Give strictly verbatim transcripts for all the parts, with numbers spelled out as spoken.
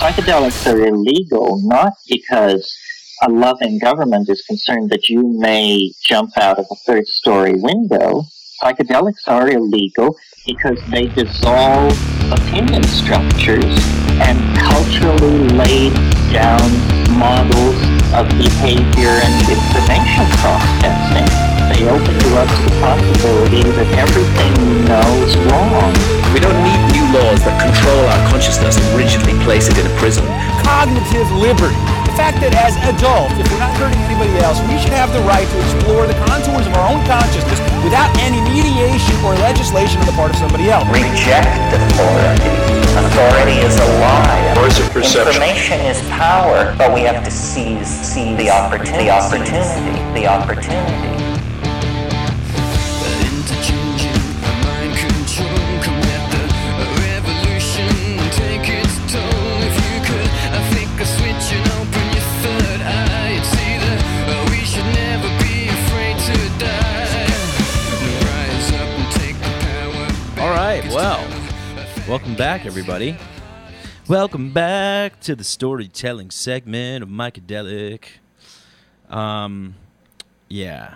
psychedelics are illegal not because a loving government is concerned that you may jump out of a third-story window. Psychedelics are illegal because they dissolve opinion structures and culturally laid down models of behavior and information processing. They open to us the possibility that everything we know is wrong. We don't need new laws that control our consciousness and rigidly place it in a prison. Cognitive liberty. The fact that as adults, if we're not hurting anybody else, we should have the right to explore the contours of our own consciousness without any mediation or legislation on the part of somebody else. Reject authority. Authority is a lie. Or is it perception? Information is power, but we have to seize, seize the opportunity, the opportunity, the opportunity. Well, welcome back, everybody. Welcome back to the storytelling segment of Mikeadelic. Um, yeah.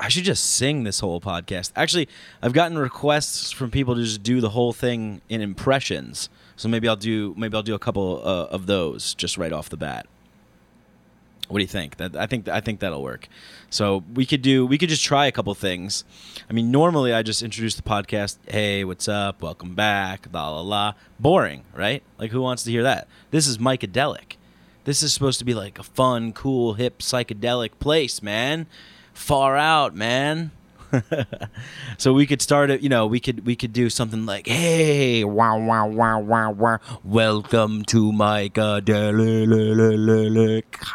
I should just sing this whole podcast. Actually, I've gotten requests from people to just do the whole thing in impressions. So maybe I'll do maybe I'll do a couple uh, of those just right off the bat. What do you think? That I think I think that'll work. So we could do we could just try a couple things. I mean, normally I just introduce the podcast. Hey, what's up? Welcome back. La la la. Boring, right? Like, who wants to hear that? This is Mikeadelic. This is supposed to be like a fun, cool, hip, psychedelic place, man. Far out, man. So we could start it. You know, we could we could do something like, hey, wow, wow, wow, wow, wow, welcome to Mikeadelic.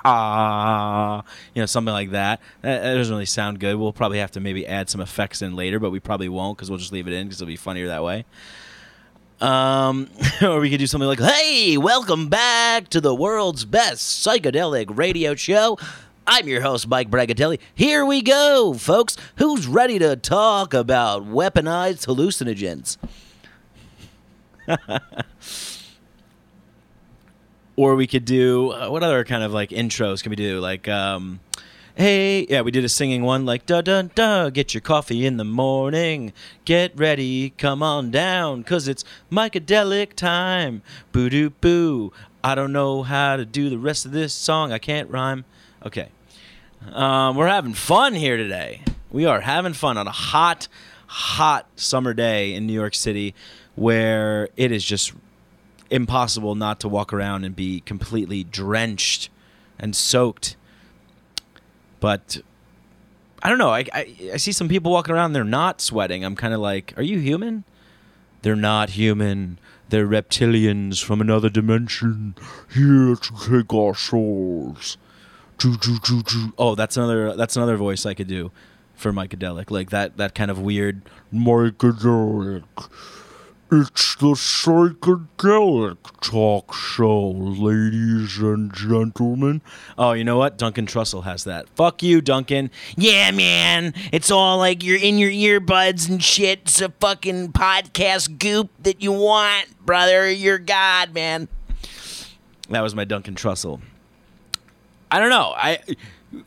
Ah, you know, something like that. that. That doesn't really sound good. We'll probably have to maybe add some effects in later, but we probably won't because we'll just leave it in because it'll be funnier that way. Um, or we could do something like, hey, welcome back to the world's best psychedelic radio show. I'm your host, Mike Bragatelli. Here we go, folks. Who's ready to talk about weaponized hallucinogens? Or we could do, uh, what other kind of like intros can we do? Like, um, hey, yeah, we did a singing one like, da da da, get your coffee in the morning. Get ready, come on down, because it's Mikeadelic time. Boo doo boo. I don't know how to do the rest of this song. I can't rhyme. Okay, um, we're having fun here today. We are having fun on a hot, hot summer day in New York City where it is just impossible not to walk around and be completely drenched and soaked. But I don't know. I, I, I see some people walking around and they're not sweating. I'm kind of like, are you human? They're not human. They're reptilians from another dimension here to take our souls. Oh, that's another that's another voice I could do for Mikeadelic. Like that that kind of weird Mikeadelic. It's the psychedelic talk show, ladies and gentlemen. Oh, you know what? Duncan Trussell has that. Fuck you, Duncan. Yeah, man. It's all like you're in your earbuds and shit. It's a fucking podcast goop that you want, brother. You're God, man. That was my Duncan Trussell. I don't know. I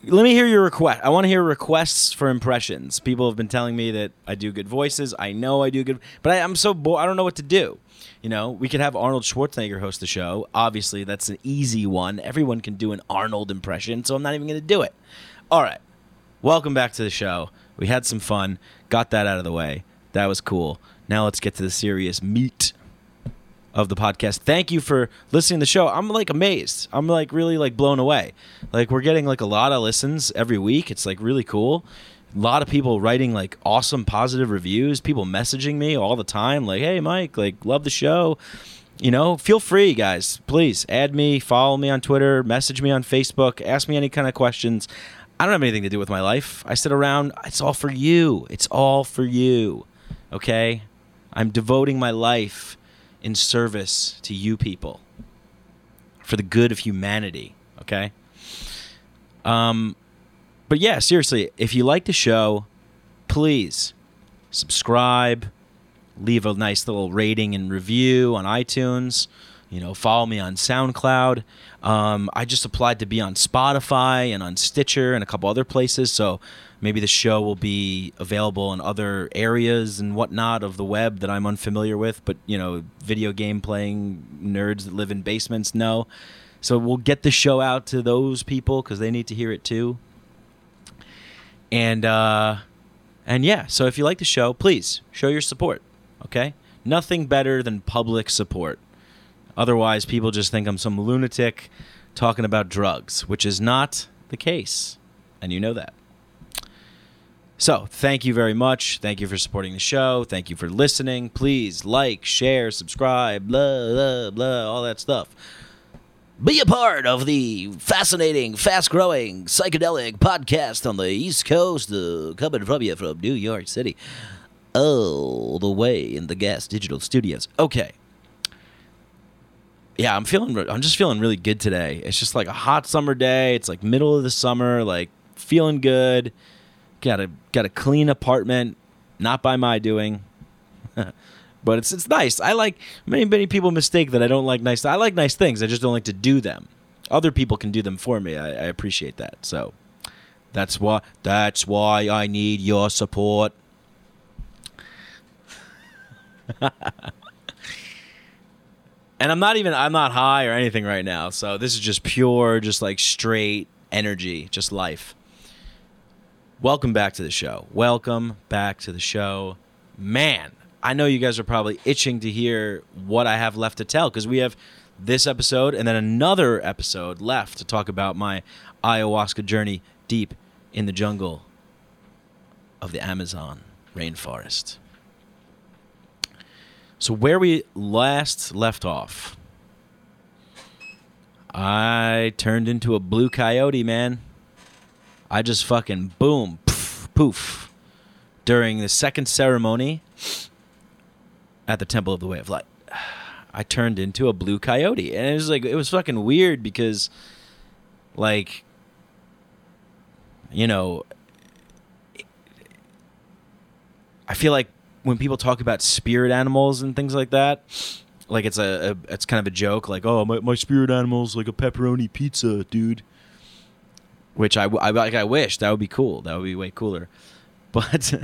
let me hear your request. I want to hear requests for impressions. People have been telling me that I do good voices. I know I do good, but I, I'm so bored. I don't know what to do. You know, we could have Arnold Schwarzenegger host the show. Obviously, that's an easy one. Everyone can do an Arnold impression, so I'm not even going to do it. All right. Welcome back to the show. We had some fun. Got that out of the way. That was cool. Now let's get to the serious meat of the podcast. Thank you for listening to the show. I'm like amazed. I'm like really like blown away. Like we're getting like a lot of listens every week. It's like really cool. A lot of people writing like awesome positive reviews. People messaging me all the time like, "Hey Mike, like love the show." You know, feel free guys. Please add me, follow me on Twitter, message me on Facebook, ask me any kind of questions. I don't have anything to do with my life. I sit around. It's all for you. It's all for you. Okay? I'm devoting my life in service to you people for the good of humanity, okay? Um, but yeah, seriously, if you like the show, please subscribe, leave a nice little rating and review on iTunes. You know, follow me on SoundCloud. Um, I just applied to be on Spotify and on Stitcher and a couple other places. So maybe the show will be available in other areas and whatnot of the web that I'm unfamiliar with. But, you know, video game playing nerds that live in basements know. So we'll get the show out to those people because they need to hear it too. And, uh, and yeah, so if you like the show, please show your support, okay? Nothing better than public support. Otherwise, people just think I'm some lunatic talking about drugs, which is not the case, and you know that. So, thank you very much. Thank you for supporting the show. Thank you for listening. Please like, share, subscribe, blah, blah, blah, all that stuff. Be a part of the fascinating, fast-growing, psychedelic podcast on the East Coast, uh, coming from you from New York City, all the way in the Gas Digital Studios. Okay. Yeah, I'm feeling. I'm just feeling really good today. It's just like a hot summer day. It's like middle of the summer. Like feeling good. Got a got a clean apartment. Not by my doing, but it's it's nice. I like. Many many people mistake that I don't like nice. I like nice things. I just don't like to do them. Other people can do them for me. I, I appreciate that. So that's why that's why I need your support. And I'm not even, I'm not high or anything right now. So this is just pure, just like straight energy, just life. Welcome back to the show. Welcome back to the show. Man, I know you guys are probably itching to hear what I have left to tell because we have this episode and then another episode left to talk about my ayahuasca journey deep in the jungle of the Amazon rainforest. So where we last left off, I turned into a blue coyote, man. I just fucking boom, poof, poof, during the second ceremony at the Temple of the Way of Light. I turned into a blue coyote, and it was like it was fucking weird because, like, you know, I feel like. When people talk about spirit animals and things like that, like it's a, a it's kind of a joke, like, oh, my, my spirit animal's like a pepperoni pizza, dude. Which I, I like. I wish that would be cool. That would be way cooler. But,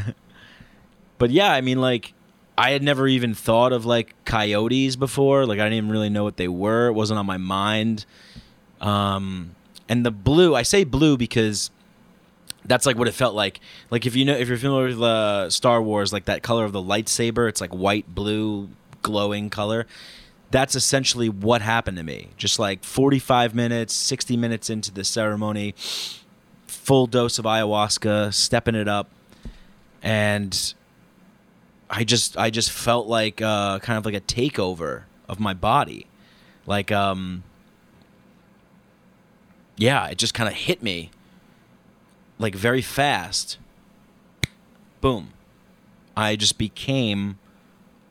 but yeah, I mean, like, I had never even thought of like coyotes before. Like, I didn't even really know what they were. It wasn't on my mind. Um, and the blue, I say blue because. That's like what it felt like. Like if you know, if you're familiar with uh, Star Wars, like that color of the lightsaber, it's like white, blue, glowing color. That's essentially what happened to me. Just like forty-five minutes, sixty minutes into the ceremony, full dose of ayahuasca, stepping it up, and I just, I just felt like uh, kind of like a takeover of my body. Like, um, yeah, it just kind of hit me. Like very fast, boom, I just became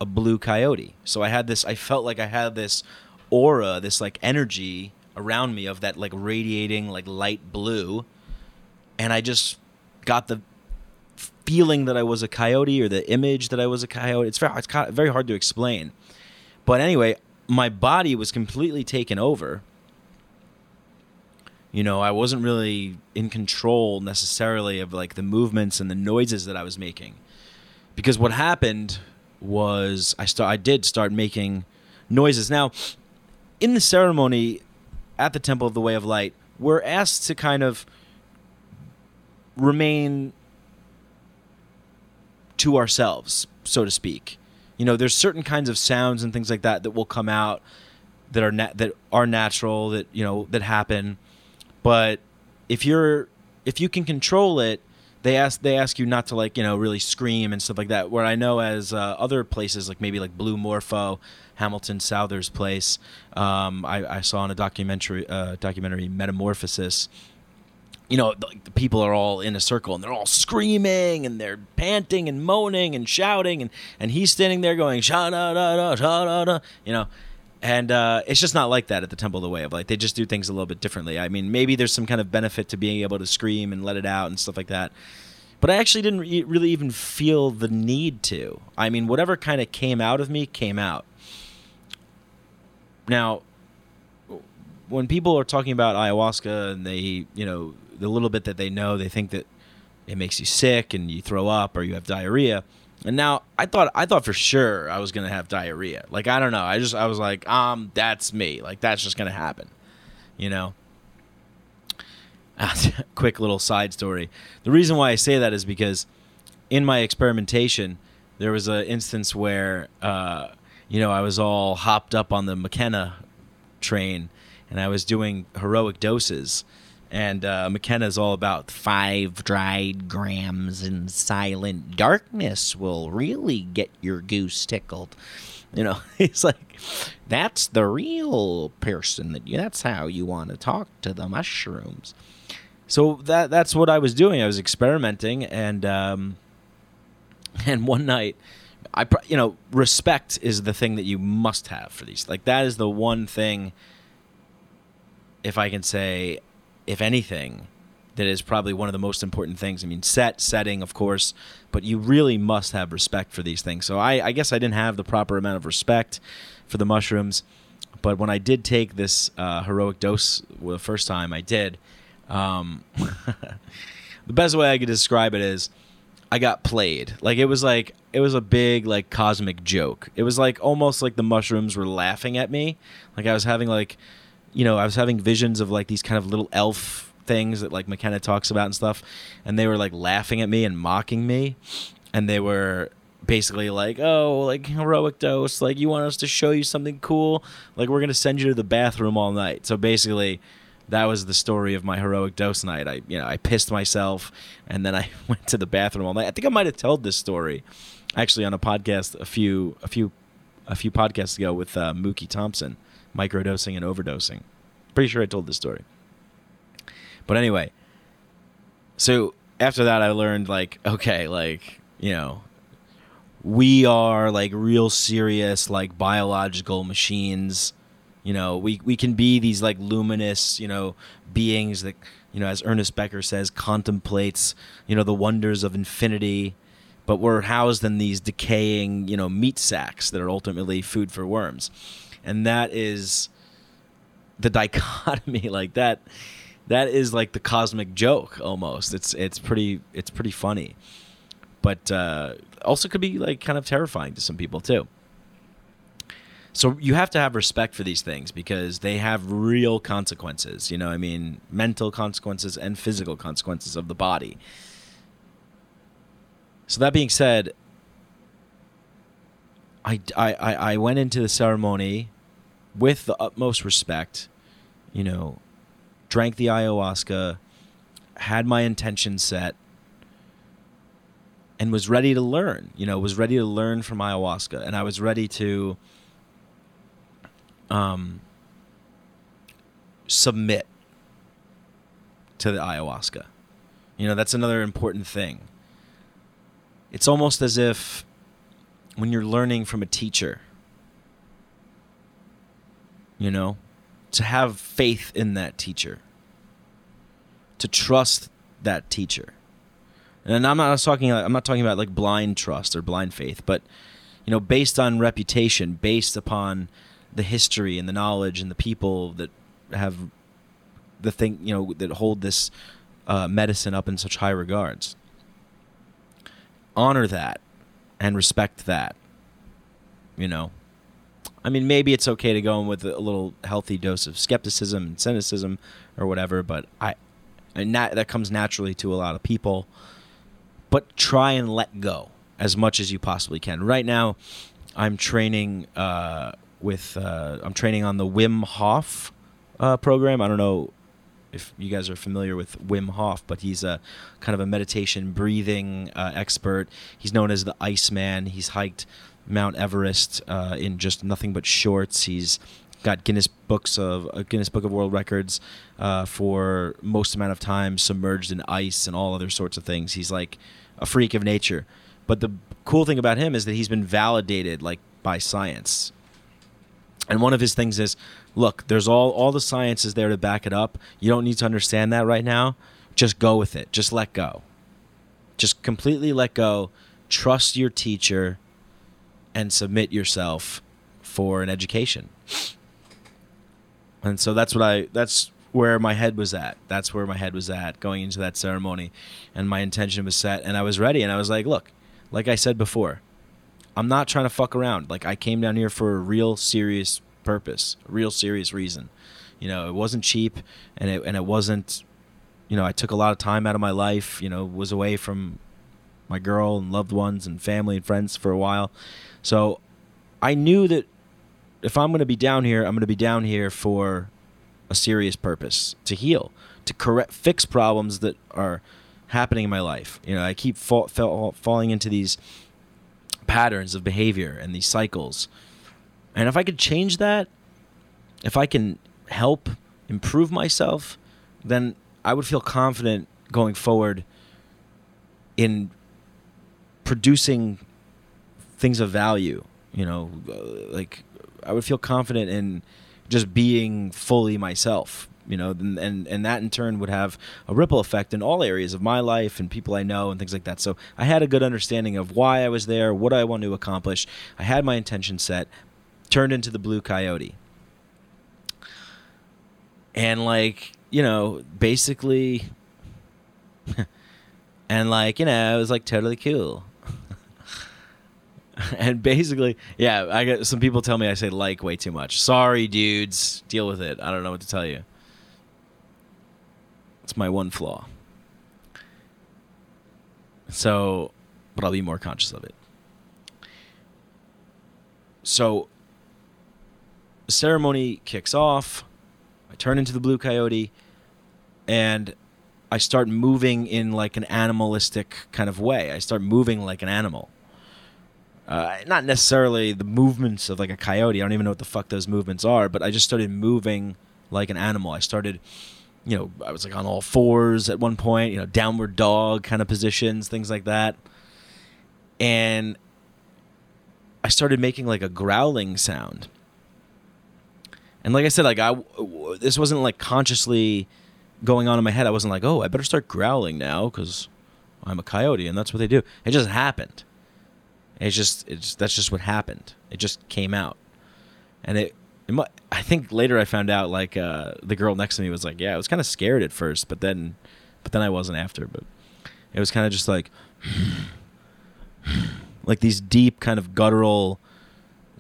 a blue coyote. So I had this, I felt like I had this aura, this like energy around me of that like radiating like light blue. And I just got the feeling that I was a coyote or the image that I was a coyote. It's very, it's very hard to explain. But anyway, my body was completely taken over. You know, I wasn't really in control necessarily of like the movements and the noises that I was making, because what happened was I start I did start making noises. Now, in the ceremony at the Temple of the Way of Light, we're asked to kind of remain to ourselves, so to speak. You know, there's certain kinds of sounds and things like that that will come out that are na- that are natural that you know that happen. But if you're if you can control it, they ask they ask you not to like you know really scream and stuff like that. Where I know as uh, other places like maybe like Blue Morpho, Hamilton Souther's place, um, I, I saw in a documentary uh, documentary Metamorphosis. You know, the, the people are all in a circle and they're all screaming and they're panting and moaning and shouting and, and he's standing there going sha da da da sha da da you know. And uh, it's just not like that at the Temple of the Way of Light. They just do things a little bit differently. I mean, maybe there's some kind of benefit to being able to scream and let it out and stuff like that. But I actually didn't re- really even feel the need to. I mean, whatever kind of came out of me came out. Now, when people are talking about ayahuasca and they, you know, the little bit that they know, they think that it makes you sick and you throw up or you have diarrhea. And now I thought I thought for sure I was going to have diarrhea. Like, I don't know. I just I was like, um, that's me. Like, that's just going to happen, you know. Quick little side story. The reason why I say that is because in my experimentation, there was an instance where, uh, you know, I was all hopped up on the McKenna train and I was doing heroic doses. And uh, McKenna's all about five dried grams in silent darkness will really get your goose tickled. You know, he's like, that's the real person. That you, that's how you want to talk to the mushrooms. So that that's what I was doing. I was experimenting, and um, and one night, I you know, respect is the thing that you must have for these. Like, that is the one thing, if I can say, if anything, that is probably one of the most important things. I mean, set, setting, of course, but you really must have respect for these things. So I, I guess I didn't have the proper amount of respect for the mushrooms, but when I did take this uh, heroic dose well, the first time I did, um, the best way I could describe it is I got played. Like, it was like, it was a big, like, cosmic joke. It was like almost like the mushrooms were laughing at me. Like, I was having, like, you know, I was having visions of, like, these kind of little elf things that, like, McKenna talks about and stuff, and they were, like, laughing at me and mocking me, and they were basically like, oh, like, heroic dose, like, you want us to show you something cool, like, we're gonna send you to the bathroom all night. So basically that was the story of my heroic dose night. I, you know, I pissed myself and then I went to the bathroom all night. I think I might have told this story actually on a podcast a few a few a few podcasts ago with uh, Mookie Thompson, microdosing and overdosing. Pretty sure I told this story. But anyway, so after that, I learned, like, okay, like, you know, we are, like, real serious, like, biological machines. You know, we, we can be these, like, luminous, you know, beings that, you know, as Ernest Becker says, contemplates, you know, the wonders of infinity. But we're housed in these decaying, you know, meat sacks that are ultimately food for worms. And that is the dichotomy, like, that. That is like the cosmic joke almost. It's it's pretty it's pretty funny, but uh, also could be like kind of terrifying to some people too. So you have to have respect for these things because they have real consequences. You know, I mean, mental consequences and physical consequences of the body. So that being said, I I I went into the ceremony with the utmost respect. You know, drank the ayahuasca, had my intention set, and was ready to learn, you know, was ready to learn from ayahuasca. And I was ready to um, submit to the ayahuasca. You know, that's another important thing. It's almost as if when you're learning from a teacher, you know, to have faith in that teacher, to trust that teacher. And I'm not talking I'm not talking about like blind trust or blind faith, but, you know, based on reputation, based upon the history and the knowledge and the people that have the thing, you know, that hold this uh, medicine up in such high regards. Honor that and respect that, you know. I mean, maybe it's okay to go in with a little healthy dose of skepticism and cynicism or whatever, but I, and that, that comes naturally to a lot of people. But try and let go as much as you possibly can. Right now, I'm training uh, with uh, I'm training on the Wim Hof uh, program. I don't know if you guys are familiar with Wim Hof, but he's a kind of a meditation breathing uh, expert. He's known as the Iceman. He's hiked Mount Everest uh, in just nothing but shorts. He's got Guinness books of uh, Guinness Book of World Records uh, for most amount of time submerged in ice and all other sorts of things. He's like a freak of nature. But the cool thing about him is that he's been validated like by science. And one of his things is, look, there's all all the science is there to back it up. You don't need to understand that right now. Just go with it. Just let go. Just completely let go. Trust your teacher. And submit yourself for an education. And so that's what I, that's where my head was at. That's where my head was at going into that ceremony. And my intention was set and I was ready. And I was like, look, like I said before, I'm not trying to fuck around. Like I came down here for a real serious purpose, a real serious reason. You know, it wasn't cheap and it, and it wasn't, you know, I took a lot of time out of my life, you know, was away from my girl and loved ones and family and friends for a while. So I knew that if I'm going to be down here, I'm going to be down here for a serious purpose, to heal, to correct, fix problems that are happening in my life. You know, I keep fall, fall, falling into these patterns of behavior and these cycles. And if I could change that, if I can help improve myself, then I would feel confident going forward in producing things of value, you know, like I would feel confident in just being fully myself, you know, and, and, and that in turn would have a ripple effect in all areas of my life and people I know and things like that. So I had a good understanding of why I was there, what I wanted to accomplish. I had my intention set, turned into the Blue Coyote. And like, you know, basically, and like, you know, it was like totally cool. And basically, yeah, I got some people tell me I say like way too much. Sorry, dudes. Deal with it. I don't know what to tell you. It's my one flaw. So, but I'll be more conscious of it. So, the ceremony kicks off. I turn into the Blue Coyote. And I start moving in like an animalistic kind of way. I start moving like an animal. Uh, not necessarily the movements of like a coyote. I don't even know what the fuck those movements are, but I just started moving like an animal. I started, you know, I was like on all fours at one point, you know, downward dog kind of positions, things like that. And I started making like a growling sound. And like I said, like I, this wasn't like consciously going on in my head. I wasn't like, oh, I better start growling now because I'm a coyote and that's what they do. It just happened. It's just, it's that's just what happened. It just came out, and it. it mu- I think later I found out like uh, the girl next to me was like, "Yeah, I was kind of scared at first, but then, but then I wasn't after." But it was kind of just like, like these deep kind of guttural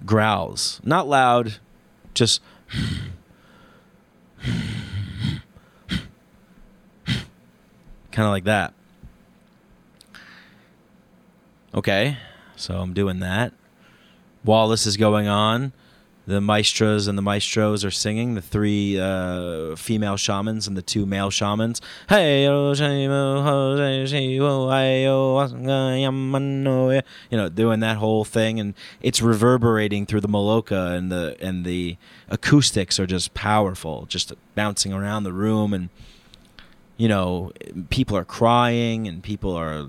growls, not loud, just kind of like that. Okay. So I'm doing that. While this is going on, the maestras and the maestros are singing, the three uh, female shamans and the two male shamans. Hey, you know, doing that whole thing, and it's reverberating through the maloka, and the and the acoustics are just powerful, just bouncing around the room, and you know, people are crying and people are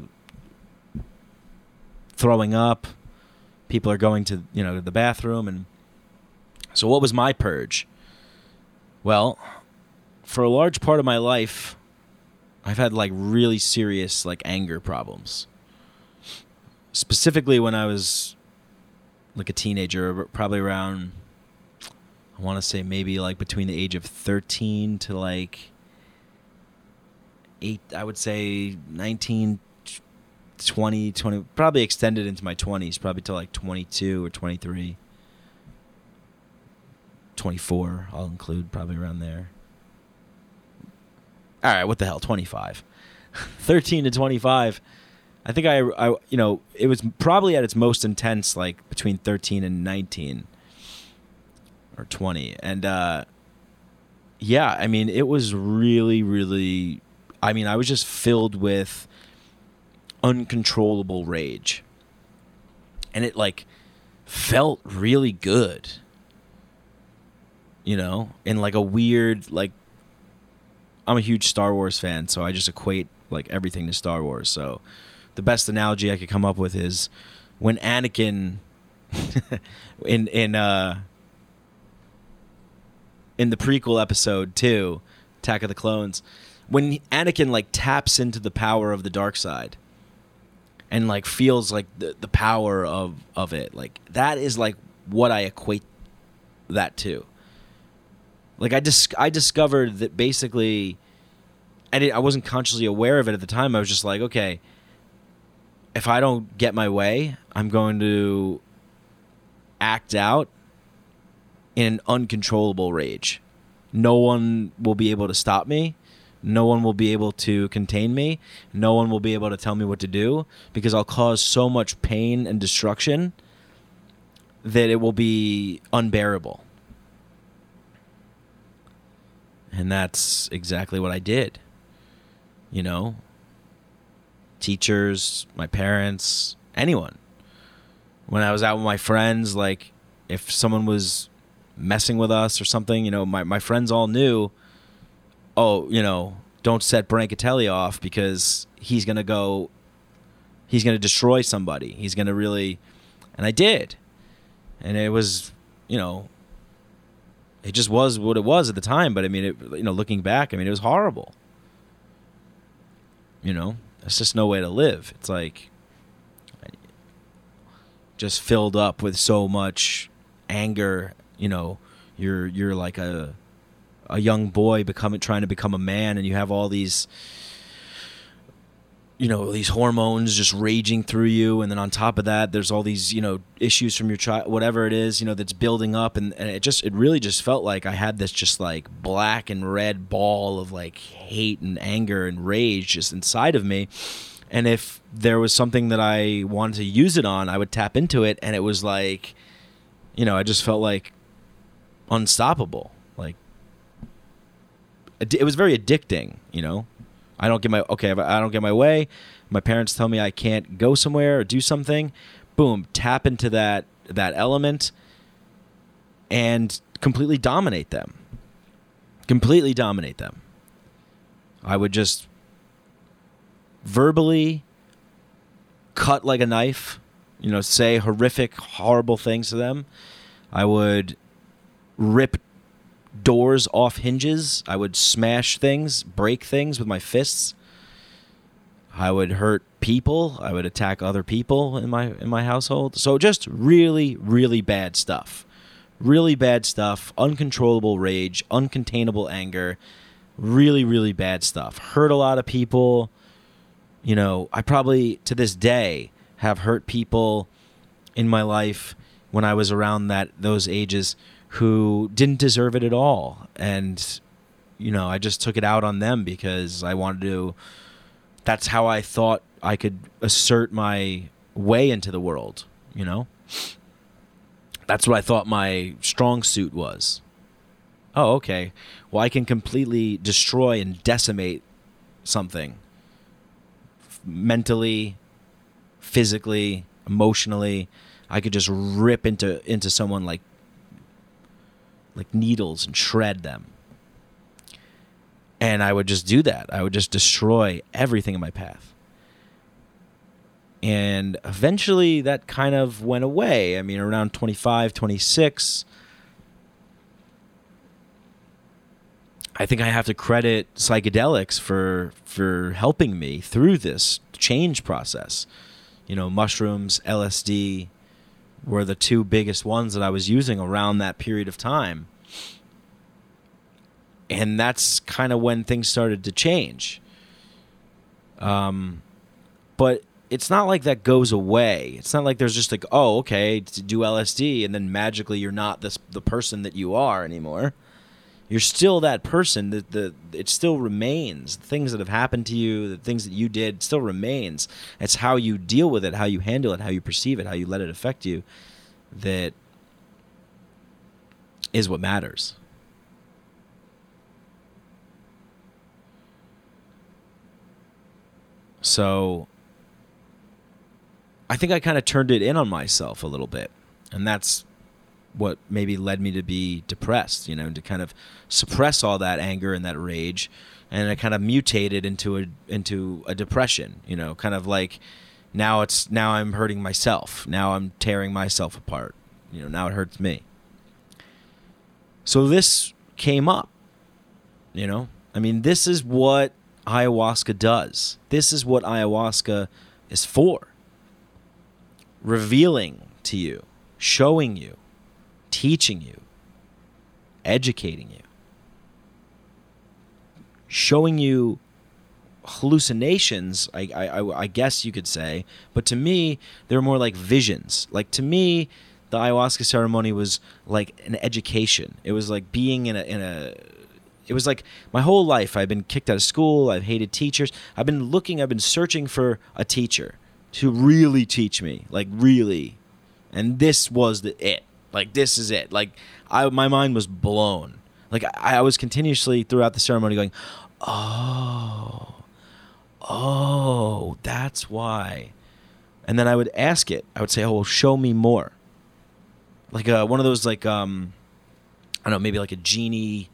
throwing up, people are going to, you know, the bathroom. And so what was my purge? Well, for a large part of my life, I've had like really serious like anger problems. Specifically when I was like a teenager, probably around, I want to say maybe like between the age of thirteen to like eight, I would say nineteen, twenty, twenty, probably extended into my twenties, probably till like twenty-two or twenty-three, twenty-four, I'll include, probably around there. All right, what the hell, twenty-five. thirteen to twenty-five, I think I, I, you know, it was probably at its most intense, like between thirteen and nineteen or twenty. And uh, yeah, I mean, it was really, really, I mean, I was just filled with uncontrollable rage, and it like felt really good, you know, in like a weird, like, I'm a huge Star Wars fan, so I just equate like everything to Star Wars. So the best analogy I could come up with is when Anakin in in uh in the prequel episode two, Attack of the Clones, when Anakin like taps into the power of the dark side and like feels like the, the power of, of it. Like that is like what I equate that to. Like I just, I discovered that basically, I didn't, I wasn't consciously aware of it at the time. I was just like, okay, if I don't get my way, I'm going to act out in an uncontrollable rage. No one will be able to stop me. No one will be able to contain me. No one will be able to tell me what to do, because I'll cause so much pain and destruction that it will be unbearable. And that's exactly what I did. You know, teachers, my parents, anyone. When I was out with my friends, like if someone was messing with us or something, you know, my, my friends all knew, oh, you know, don't set Bragatelli off because he's going to go, he's going to destroy somebody. He's going to really, and I did. And it was, you know, it just was what it was at the time. But I mean, it, you know, looking back, I mean, it was horrible. You know, it's just no way to live. It's like just filled up with so much anger. You know, you're you're like a a young boy becoming trying to become a man, and you have all these, you know, these hormones just raging through you. And then on top of that, there's all these, you know, issues from your child, whatever it is, you know, that's building up. And, and it just, it really just felt like I had this just like black and red ball of like hate and anger and rage just inside of me. And if there was something that I wanted to use it on, I would tap into it. And it was like, you know, I just felt like unstoppable. Like it was very addicting, you know? I don't get my okay. I don't get my way. My parents tell me I can't go somewhere or do something. Boom, tap into that that element and completely dominate them. Completely dominate them. I would just verbally cut like a knife. You know, say horrific, horrible things to them. I would rip doors off hinges. I would smash things, break things with my fists. I would hurt people. I would attack other people in my in my household. So just really, really bad stuff. Really bad stuff. Uncontrollable rage, uncontainable anger. Really, really bad stuff. Hurt a lot of people. You know, I probably to this day have hurt people in my life when I was around that those ages who didn't deserve it at all. And, you know, I just took it out on them because I wanted to, that's how I thought I could assert my way into the world, you know? That's what I thought my strong suit was. Oh, okay. Well, I can completely destroy and decimate something. Mentally, physically, emotionally. I could just rip into, into someone like like needles and shred them. And I would just do that. I would just destroy everything in my path. And eventually that kind of went away. I mean, around twenty-five, twenty-six, I think I have to credit psychedelics for, for helping me through this change process. You know, mushrooms, L S D, were the two biggest ones that I was using around that period of time. And that's kind of when things started to change. Um, but it's not like that goes away. It's not like there's just like, oh, okay, do L S D and then magically you're not this, the person that you are anymore. You're still that person. The, the, it still remains. The things that have happened to you, the things that you did still remains. It's how you deal with it, how you handle it, how you perceive it, how you let it affect you that is what matters. So I think I kind of turned it in on myself a little bit, and that's what maybe led me to be depressed, you know, to kind of suppress all that anger and that rage. And it kind of mutated into a, into a depression, you know, kind of like now it's, now I'm hurting myself. Now I'm tearing myself apart. You know, now it hurts me. So this came up, you know, I mean, this is what ayahuasca does. This is what ayahuasca is for. Revealing to you, showing you, teaching you, educating you. showing you hallucinations, I, I, I guess you could say, but to me, they're more like visions. Like, to me, the ayahuasca ceremony was like an education. It was like being in a in a... It was like my whole life I've been kicked out of school. I've hated teachers. I've been looking, I've been searching for a teacher to really teach me, like really. And this was the it. Like, this is it. Like, I, my mind was blown. Like, I, I was continuously throughout the ceremony going, oh, oh, that's why. And then I would ask it. I would say, oh, well, show me more. Like uh, one of those, like, um, I don't know, maybe like a genie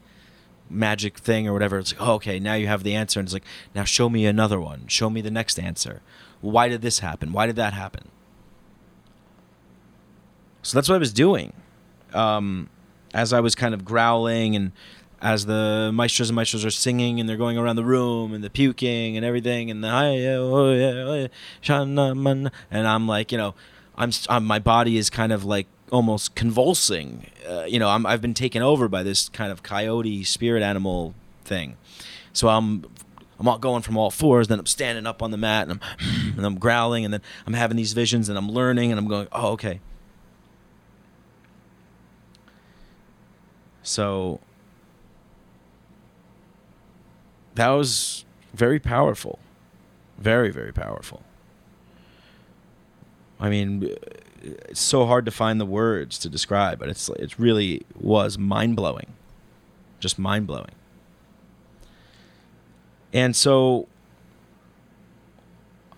magic thing or whatever. It's like, oh, okay, now you have the answer. And it's like, now show me another one. Show me the next answer. Why did this happen? Why did that happen? So that's what I was doing. Um, as I was kind of growling, and as the maestros and maestros are singing and they're going around the room and the puking and everything, and the, and I'm like, you know, I'm, I'm my body is kind of like almost convulsing. Uh, you know, I'm, I've been taken over by this kind of coyote spirit animal thing. So I'm I'm all going from all fours, then I'm standing up on the mat, and I'm and I'm growling, and then I'm having these visions, and I'm learning, and I'm going, oh, okay. So that was very powerful. Very, very powerful. I mean, it's so hard to find the words to describe, but it's it really was mind-blowing. Just mind-blowing. And so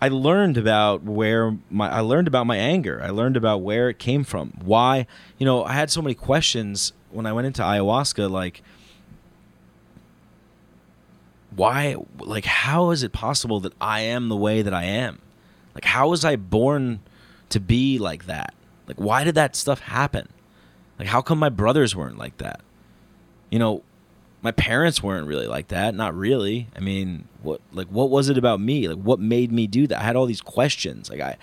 I learned about where my I learned about my anger. I learned about where it came from. Why, you know, I had so many questions when I went into ayahuasca, like, why, like, how is it possible that I am the way that I am? Like, how was I born to be like that? Like, why did that stuff happen? Like, how come my brothers weren't like that? You know, my parents weren't really like that. Not really. I mean, what, like, what was it about me? Like, what made me do that? I had all these questions. Like, I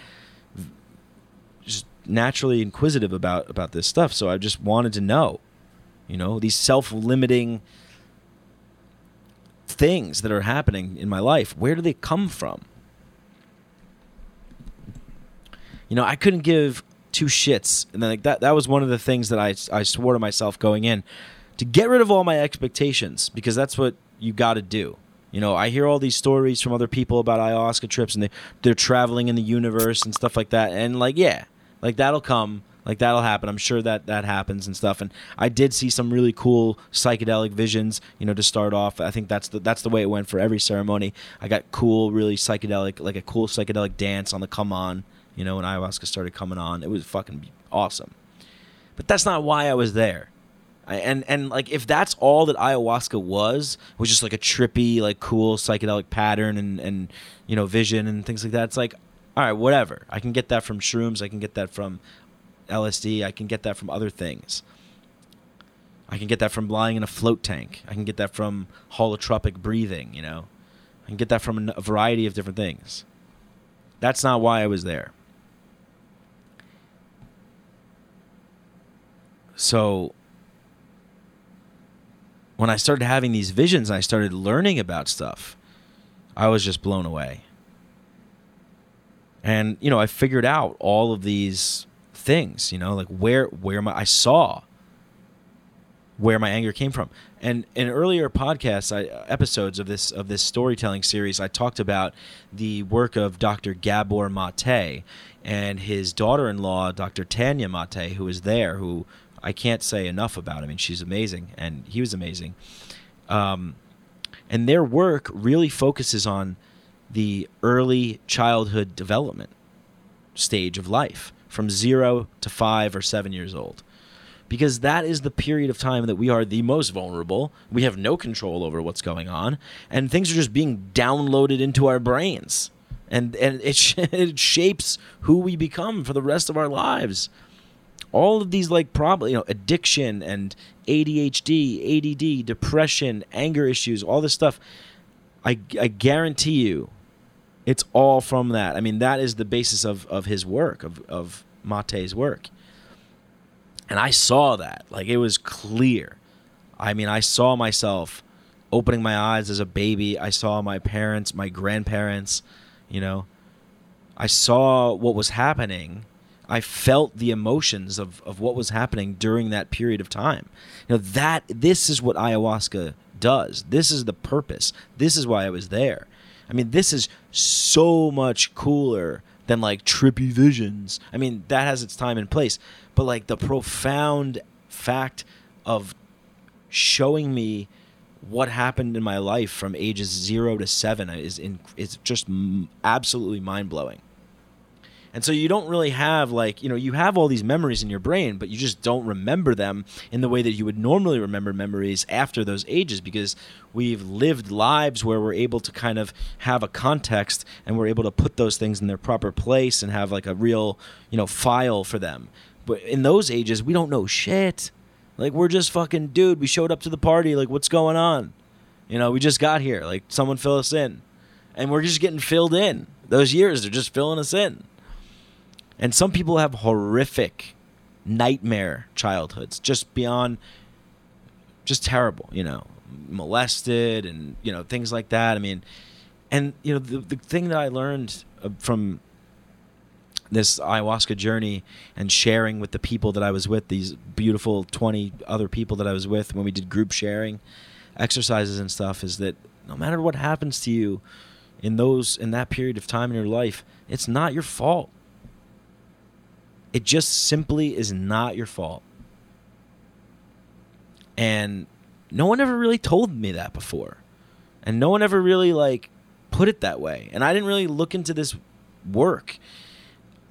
just naturally inquisitive about, about this stuff. So I just wanted to know, you know, these self-limiting things that are happening in my life. Where do they come from? You know, I couldn't give two shits. And then, like, that that was one of the things that I, I swore to myself going in, to get rid of all my expectations, because that's what you got to do. You know, I hear all these stories from other people about ayahuasca trips, and they, they're traveling in the universe and stuff like that. And, like, yeah, like, that'll come. Like, that'll happen. I'm sure that that happens and stuff. And I did see some really cool psychedelic visions, you know, to start off. I think that's the, that's the way it went for every ceremony. I got cool, really psychedelic, like a cool psychedelic dance on the come on. You know, when ayahuasca started coming on, it was fucking awesome. But that's not why I was there. I, and, and like, if that's all that ayahuasca was, was just like a trippy, like, cool psychedelic pattern and, and, you know, vision and things like that, it's like, all right, whatever. I can get that from shrooms. I can get that from L S D. I can get that from other things. I can get that from lying in a float tank. I can get that from holotropic breathing, you know. I can get that from a variety of different things. That's not why I was there. So when I started having these visions, I started learning about stuff. I was just blown away. And, you know, I figured out all of these things, you know, like where where my I saw where my anger came from. And in earlier podcasts, I, episodes of this of this storytelling series, I talked about the work of Doctor Gabor Maté and his daughter-in-law, Doctor Tanya Maté, who is there, who I can't say enough about. I mean, she's amazing, and he was amazing. Um, and their work really focuses on the early childhood development stage of life, from zero to five or seven years old, because that is the period of time that we are the most vulnerable. We have no control over what's going on, and things are just being downloaded into our brains. And and it, sh- it shapes who we become for the rest of our lives. All of these, like, problems, you know, addiction and A D H D, A D D, depression, anger issues, all this stuff, I, I guarantee you it's all from that. I mean, that is the basis of, of his work, of, of Mate's work. And I saw that. Like, it was clear. I mean, I saw myself opening my eyes as a baby, I saw my parents, my grandparents, you know. I saw what was happening. I felt the emotions of, of what was happening during that period of time. You know, that this is what ayahuasca does. This is the purpose. This is why I was there. I mean, this is so much cooler than like trippy visions. I mean, that has its time and place. But like the profound fact of showing me what happened in my life from ages zero to seven is in, it's just absolutely mind-blowing. And so you don't really have like, you know, you have all these memories in your brain, but you just don't remember them in the way that you would normally remember memories after those ages, because we've lived lives where we're able to kind of have a context and we're able to put those things in their proper place and have like a real, you know, file for them. But in those ages, we don't know shit. Like, we're just fucking, dude, we showed up to the party. Like, what's going on? You know, we just got here. Like, someone fill us in. And we're just getting filled in. Those years, they're just filling us in. And some people have horrific nightmare childhoods, just beyond, just terrible, you know, molested and, you know, things like that. I mean, and, you know, the, the thing that I learned from this ayahuasca journey and sharing with the people that I was with, these beautiful twenty other people that I was with when we did group sharing exercises and stuff, is that no matter what happens to you in those, in that period of time in your life, it's not your fault. It just simply is not your fault. And no one ever really told me that before. And no one ever really, like, put it that way. And I didn't really look into this work.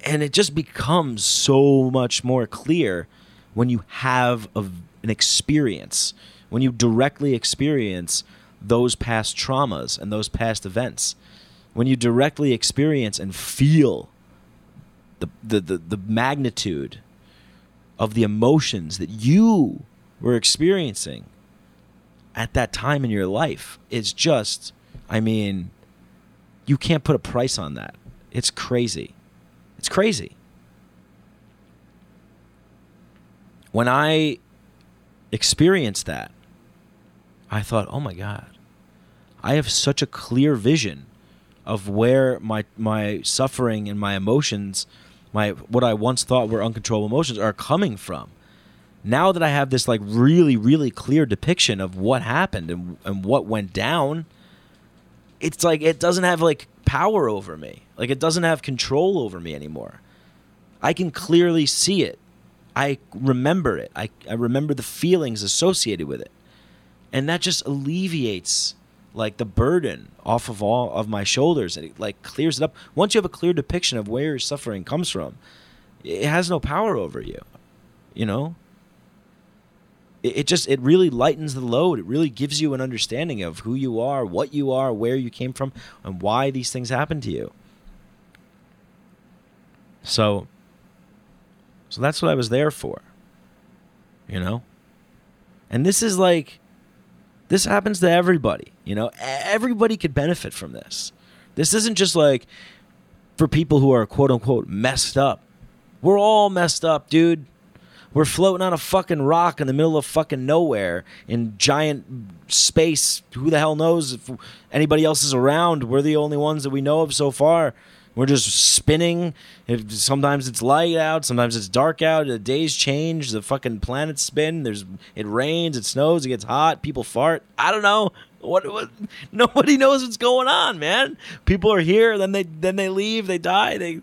And it just becomes so much more clear when you have a, an experience, when you directly experience those past traumas and those past events, when you directly experience and feel The, the, the, the magnitude of the emotions that you were experiencing at that time in your life. It's just, I mean, you can't put a price on that. It's crazy. It's crazy. When I experienced that, I thought, oh my God, I have such a clear vision of where my my suffering and my emotions, my what I once thought were uncontrollable emotions, are coming from. Now that I have this like really, really clear depiction of what happened and, and what went down, it's like it doesn't have like power over me. Like, it doesn't have control over me anymore. I can clearly see it. I remember it. I, I remember the feelings associated with it. And that just alleviates like the burden off of all of my shoulders, and it like clears it up. Once you have a clear depiction of where your suffering comes from, it has no power over you, you know? It, it just, it really lightens the load. It really gives you an understanding of who you are, what you are, where you came from, and why these things happen to you. So, so that's what I was there for, you know? And this is like, this happens to everybody, you know. Everybody could benefit from this. This isn't just like for people who are quote unquote messed up. We're all messed up, dude. We're floating on a fucking rock in the middle of fucking nowhere in giant space. Who the hell knows if anybody else is around? We're the only ones that we know of so far. We're just spinning. Sometimes it's light out. Sometimes it's dark out. The days change. The fucking planets spin. There's it rains. It snows. It gets hot. People fart. I don't know. What? what nobody knows what's going on, man. People are here. Then they then they leave. They die. They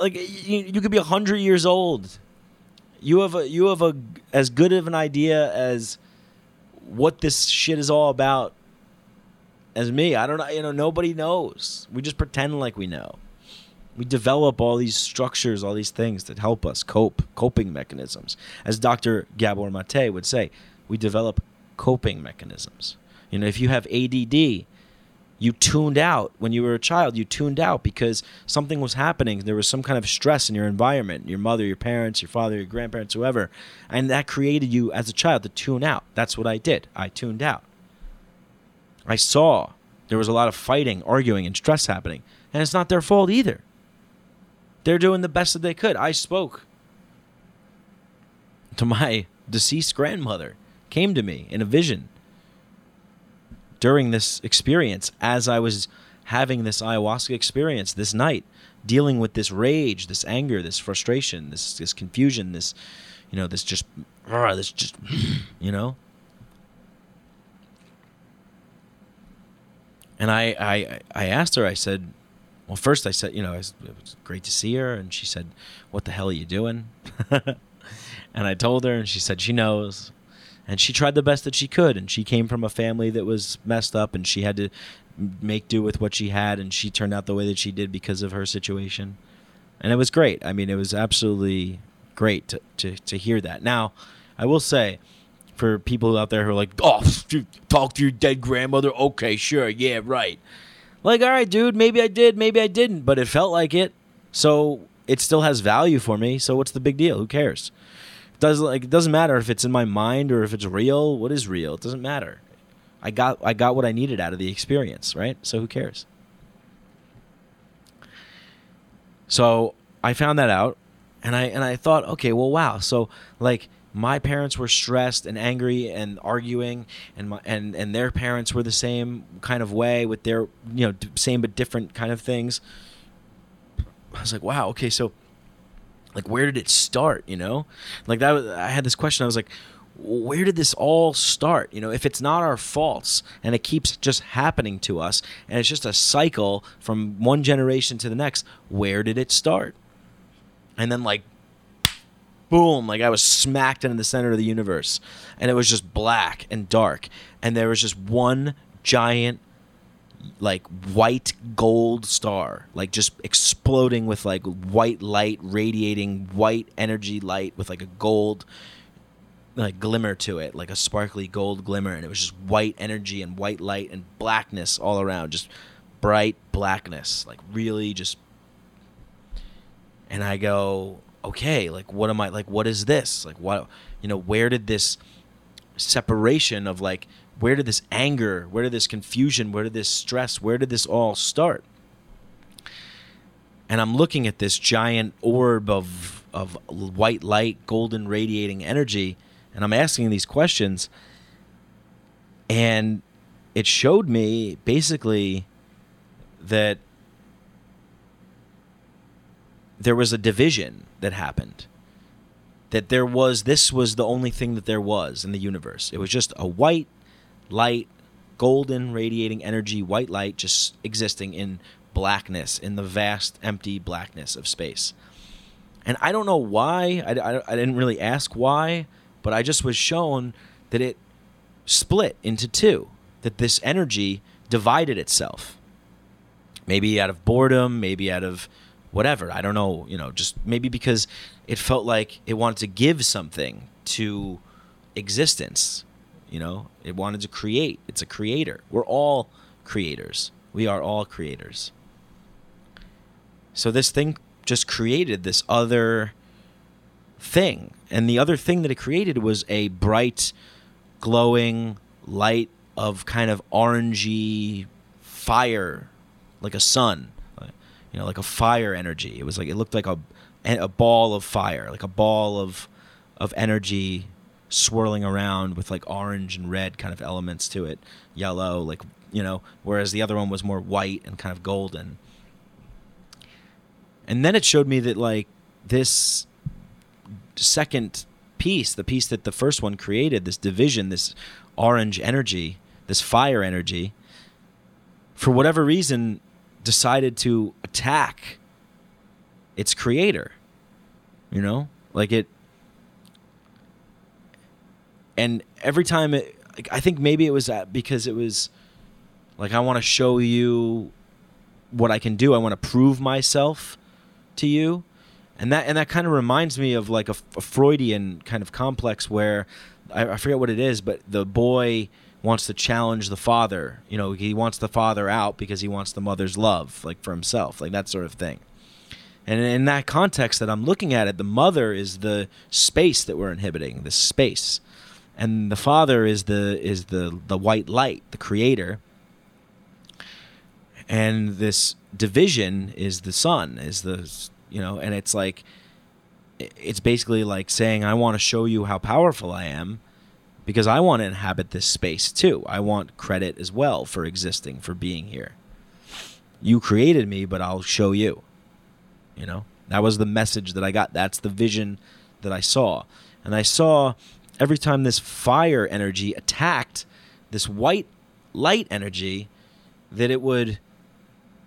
like you, you could be a hundred years old. You have a you have a as good of an idea as what this shit is all about as me. I don't know, you know, nobody knows. We just pretend like we know. We develop all these structures, all these things that help us cope, coping mechanisms. As Doctor Gabor Maté would say, we develop coping mechanisms. You know, if you have A D D, you tuned out when you were a child. You tuned out because something was happening. There was some kind of stress in your environment, your mother, your parents, your father, your grandparents, whoever. And that created you as a child to tune out. That's what I did. I tuned out. I saw there was a lot of fighting, arguing, and stress happening. And it's not their fault either. They're doing the best that they could. I spoke to my deceased grandmother, came to me in a vision, during this experience, as I was having this ayahuasca experience this night, dealing with this rage, this anger, this frustration, this this confusion, this, you know, this just, uh, this just, you know. And I, I, I asked her, I said, well, first I said, you know, it was great to see her. And she said, what the hell are you doing? And I told her, and she said, she knows. And she tried the best that she could. And she came from a family that was messed up, and she had to make do with what she had. And she turned out the way that she did because of her situation. And it was great. I mean, it was absolutely great to, to, to hear that. Now, I will say, for people out there who are like, oh, talk to your dead grandmother? Okay, sure, yeah, right. Like, all right, dude, maybe I did, maybe I didn't, but it felt like it. So it still has value for me, so what's the big deal? Who cares? It doesn't, like, it doesn't matter if it's in my mind or if it's real. What is real? It doesn't matter. I got, I got what I needed out of the experience, right? So who cares? So I found that out, and I and I thought, okay, well, wow, so, like, my parents were stressed and angry and arguing, and my, and and their parents were the same kind of way with their, you know, same but different kind of things. I was like, wow, okay, so, like, where did it start, you know? Like, that was, I had this question. I was like, where did this all start? You know, if it's not our faults and it keeps just happening to us and it's just a cycle from one generation to the next, where did it start? And then, like, boom, like I was smacked into the center of the universe, and it was just black and dark, and there was just one giant, like, white gold star, like, just exploding with, like, white light, radiating white energy light with, like, a gold, like, glimmer to it, like a sparkly gold glimmer, and it was just white energy and white light and blackness all around, just bright blackness, like, really just, and I go, okay, like, what am I, like, what is this? Like, what, you know, where did this separation of, like, where did this anger, where did this confusion, where did this stress, where did this all start? And I'm looking at this giant orb of, of white light, golden radiating energy, and I'm asking these questions. And it showed me basically that there was a division that happened, that there was, this was the only thing that there was in the universe. It was just a white light, golden radiating energy, white light just existing in blackness, in the vast empty blackness of space. And I don't know why, I, I, I didn't really ask why, but I just was shown that it split into two, that this energy divided itself. Maybe out of boredom, maybe out of whatever, I don't know, you know, just maybe because it felt like it wanted to give something to existence, you know, it wanted to create. It's a creator. We're all creators. We are all creators. So this thing just created this other thing. And the other thing that it created was a bright, glowing light of kind of orangey fire, like a sun. You know, like a fire energy. It was like, it looked like a a ball of fire, like a ball of of energy swirling around with, like, orange and red kind of elements to it, yellow, like, you know, whereas the other one was more white and kind of golden. And then it showed me that, like, this second piece, the piece that the first one created, this division, this orange energy, this fire energy, for whatever reason, decided to attack its creator, you know, like it. And every time it, like, I think maybe it was that because it was like, I want to show you what I can do. I want to prove myself to you. And that, and that kind of reminds me of, like, a, a Freudian kind of complex where I, I forget what it is, but the boy wants to challenge the father. You know, he wants the father out because he wants the mother's love, like, for himself, like that sort of thing. And in that context that I'm looking at it, the mother is the space that we're inhibiting, the space. And the father is the is the, the white light, the creator. And this division is the sun, is the, you know, and it's like, it's basically like saying, I want to show you how powerful I am, because I want to inhabit this space too. I want credit as well for existing, for being here. You created me, but I'll show you. You know, that was the message that I got. That's the vision that I saw. And I saw every time this fire energy attacked this white light energy, that it would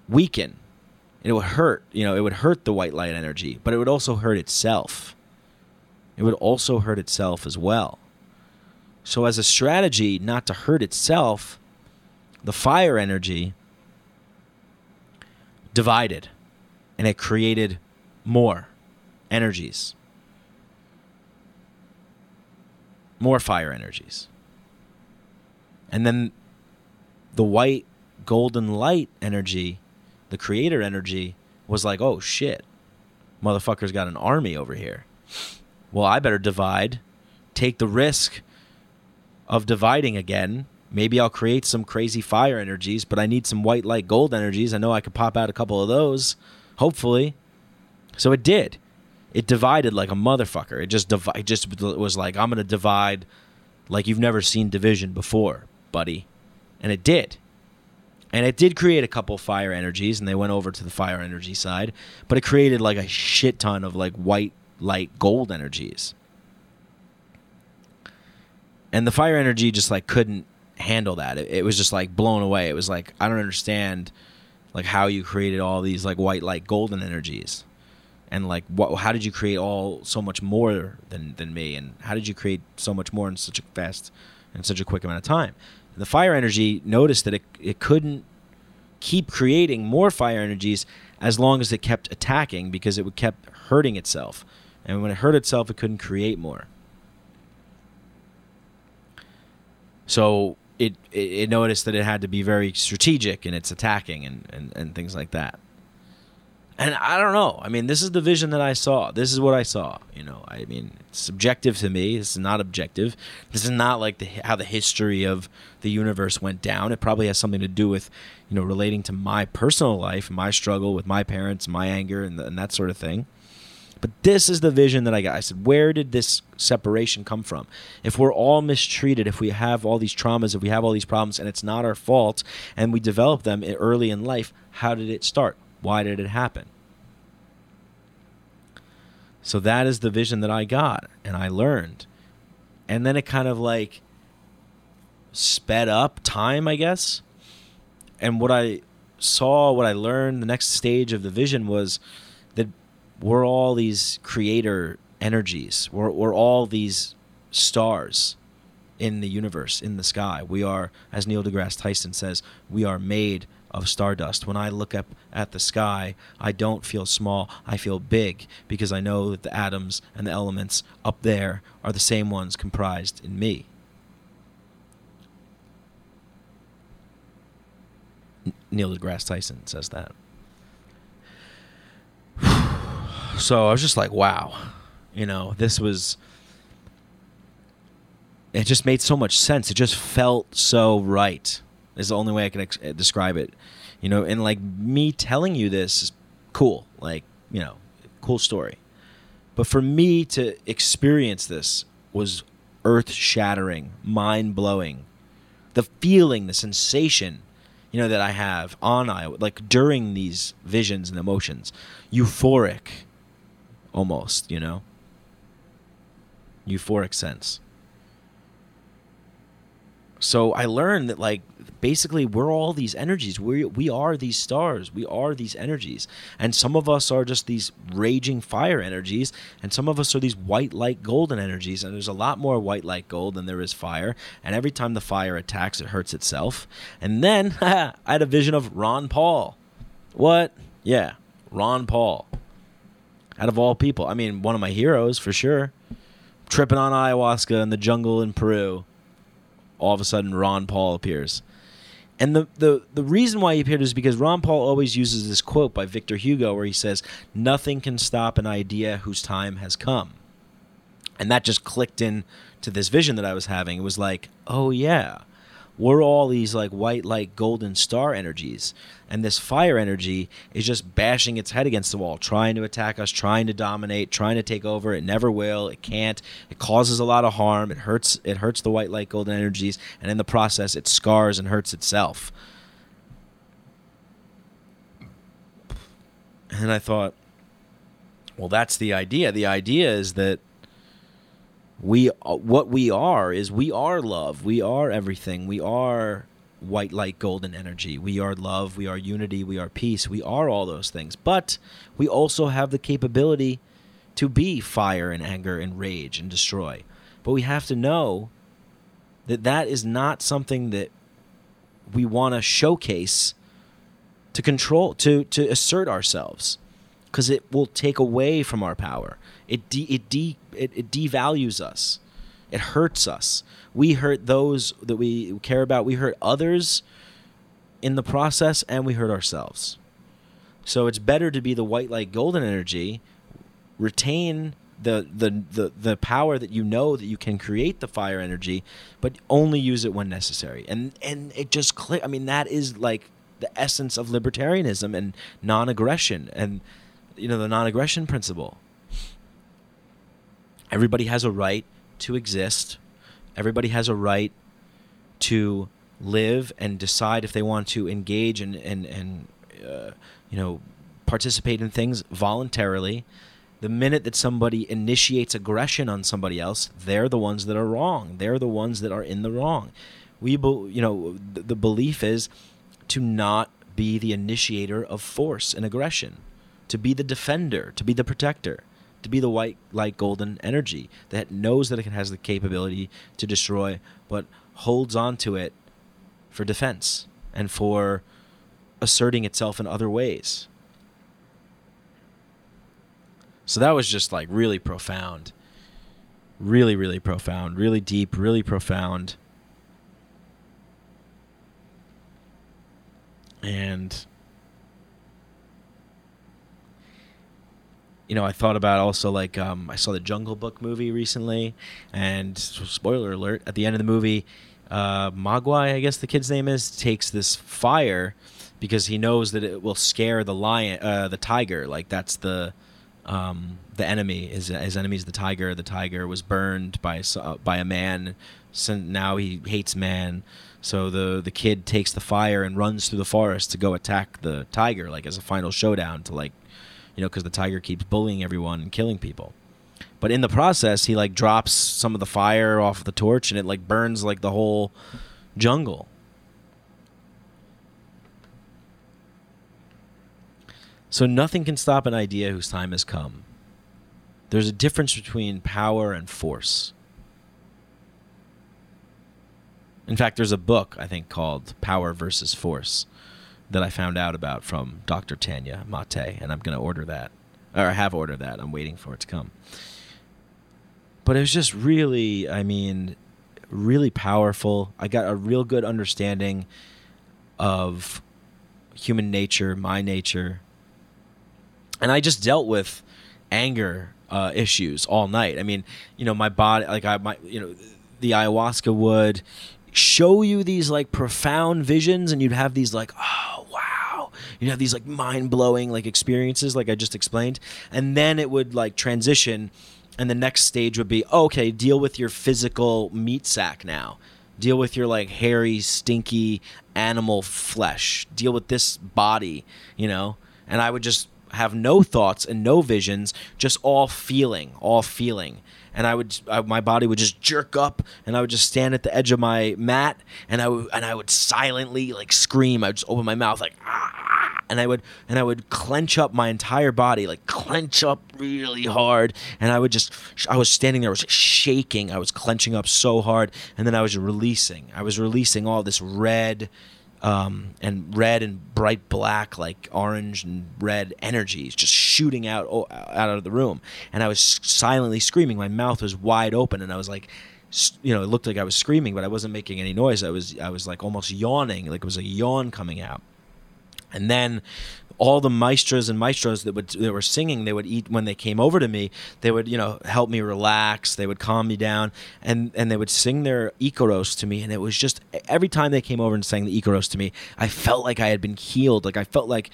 weaken. It would hurt, you know, it would hurt the white light energy, but it would also hurt itself. It would also hurt itself as well. So as a strategy not to hurt itself, the fire energy divided, and it created more energies. More fire energies. And then the white golden light energy, the creator energy, was like, oh shit, motherfucker's got an army over here. Well, I better divide, take the risk of dividing again. Maybe I'll create some crazy fire energies, but I need some white light gold energies. I know I could pop out a couple of those, hopefully. So it did. It divided like a motherfucker. It just, div- it just was like, I'm going to divide like you've never seen division before, buddy. And it did. And it did create a couple fire energies, and they went over to the fire energy side, but it created like a shit ton of like white light gold energies. And the fire energy just like couldn't handle that. It, it was just like blown away. It was like, I don't understand like how you created all these like white light golden energies. And like what, how did you create all so much more than, than me? And how did you create so much more in such a fast and such a quick amount of time? The fire energy noticed that it it couldn't keep creating more fire energies as long as it kept attacking, because it would kept hurting itself. And when it hurt itself, it couldn't create more. So it, it, it noticed that it had to be very strategic in its attacking and, and, and things like that. And I don't know. I mean, this is the vision that I saw. This is what I saw. You know, I mean, it's subjective to me. This is not objective. This is not like the, how the history of the universe went down. It probably has something to do with, you know, relating to my personal life, my struggle with my parents, my anger, and, the, and that sort of thing. But this is the vision that I got. I said, where did this separation come from? If we're all mistreated, if we have all these traumas, if we have all these problems, and it's not our fault, and we develop them early in life, how did it start? Why did it happen? So that is the vision that I got and I learned. And then it kind of like sped up time, I guess. And what I saw, what I learned, the next stage of the vision was that we're all these creator energies. We're, we're all these stars in the universe, in the sky. We are, as Neil deGrasse Tyson says, we are made of stardust. When I look up at the sky, I don't feel small, I feel big, because I know that the atoms and the elements up there are the same ones comprised in me. Neil deGrasse Tyson says that. So I was just like, wow. You know, this was... It just made so much sense. It just felt so right. Is the only way I can ex- describe it, you know. And like me telling you this is cool, like, you know, cool story. But for me to experience this was earth-shattering, mind-blowing. The feeling, the sensation, you know, that I have on I like during these visions and emotions, euphoric, almost, you know, euphoric sense. So I learned that, like, basically we're all these energies. We we are these stars. We are these energies. And some of us are just these raging fire energies, and some of us are these white light golden energies. And there's a lot more white light gold than there is fire. And every time the fire attacks, it hurts itself. And then I had a vision of Ron Paul. What? Yeah, Ron Paul. Out of all people. I mean, one of my heroes for sure. Tripping on ayahuasca in the jungle in Peru. All of a sudden, Ron Paul appears. And the, the, the reason why he appeared is because Ron Paul always uses this quote by Victor Hugo where he says, nothing can stop an idea whose time has come. And that just clicked in to this vision that I was having. It was like, oh yeah, we're all these like white light golden star energies, and this fire energy is just bashing its head against the wall, trying to attack us, trying to dominate, trying to take over. It never will, it can't, it causes a lot of harm, it hurts it hurts the white light golden energies, and in the process it scars and hurts itself. And I thought, well, that's the idea. The idea is that we, what we are is we are love. We are everything. We are white light, golden energy. We are love. We are unity. We are peace. We are all those things. But we also have the capability to be fire and anger and rage and destroy. But we have to know that that is not something that we want to showcase to control, to, to assert ourselves, because it will take away from our power. It de- it de- it, it devalues us. It hurts us. We hurt those that we care about. We hurt others in the process, and we hurt ourselves. So it's better to be the white light golden energy, retain the the the, the power that you know that you can create the fire energy, but only use it when necessary. And and it just cl- I mean, that is like the essence of libertarianism and non-aggression, and you know, the non-aggression principle. Everybody has a right to exist. Everybody has a right to live and decide if they want to engage and and and uh, you know, participate in things voluntarily. The minute that somebody initiates aggression on somebody else, they're the ones that are wrong. They're the ones that are in the wrong. We, be, you know, th- the belief is to not be the initiator of force and aggression, to be the defender, to be the protector, to be the white light golden energy that knows that it has the capability to destroy but holds on to it for defense and for asserting itself in other ways. So that was just like really profound, really, really profound, really deep, really profound. And you know, I thought about also, like, um, I saw the Jungle Book movie recently, and spoiler alert, at the end of the movie, uh, Mogwai, I guess the kid's name is, takes this fire because he knows that it will scare the lion, uh, the tiger. Like, that's the um, the enemy. His, his enemy is the tiger. The tiger was burned by uh, by a man, so now he hates man. So the, the kid takes the fire and runs through the forest to go attack the tiger, like, as a final showdown to, like, you know, because the tiger keeps bullying everyone and killing people. But in the process, he, like, drops some of the fire off the torch, and it, like, burns, like, the whole jungle. So nothing can stop an idea whose time has come. There's a difference between power and force. In fact, there's a book, I think, called Power Versus Force that I found out about from Doctor Tanya Maté, and I'm going to order that. Or I have ordered that. I'm waiting for it to come. But it was just really, I mean, really powerful. I got a real good understanding of human nature, my nature. And I just dealt with anger uh, issues all night. I mean, you know, my body, like I, my, you know, the ayahuasca would show you these like profound visions, and you'd have these like, oh wow, you'd have these like mind-blowing like experiences like I just explained, and then it would like transition, and the next stage would be, oh, okay, deal with your physical meat sack now, deal with your like hairy, stinky animal flesh, deal with this body, you know. And I would just have no thoughts and no visions, just all feeling, all feeling. And I would, I, my body would just jerk up, and I would just stand at the edge of my mat, and I would, and I would silently like scream. I would just open my mouth like, ah, and I would, and I would clench up my entire body, like clench up really hard. And I would just, I was standing there, I was shaking, I was clenching up so hard, and then I was releasing. I was releasing all this red, um, and red and bright black, like orange and red energies just shooting out out of the room. And I was silently screaming. My mouth was wide open, and I was like, you know, it looked like I was screaming, but I wasn't making any noise. I was, I was like almost yawning, like it was a yawn coming out. And then all the maestras and maestros that would that were singing, they would eat when they came over to me. They would, you know, help me relax. They would calm me down, and and they would sing their Iquitos to me. And it was just every time they came over and sang the Iquitos to me, I felt like I had been healed. Like I felt like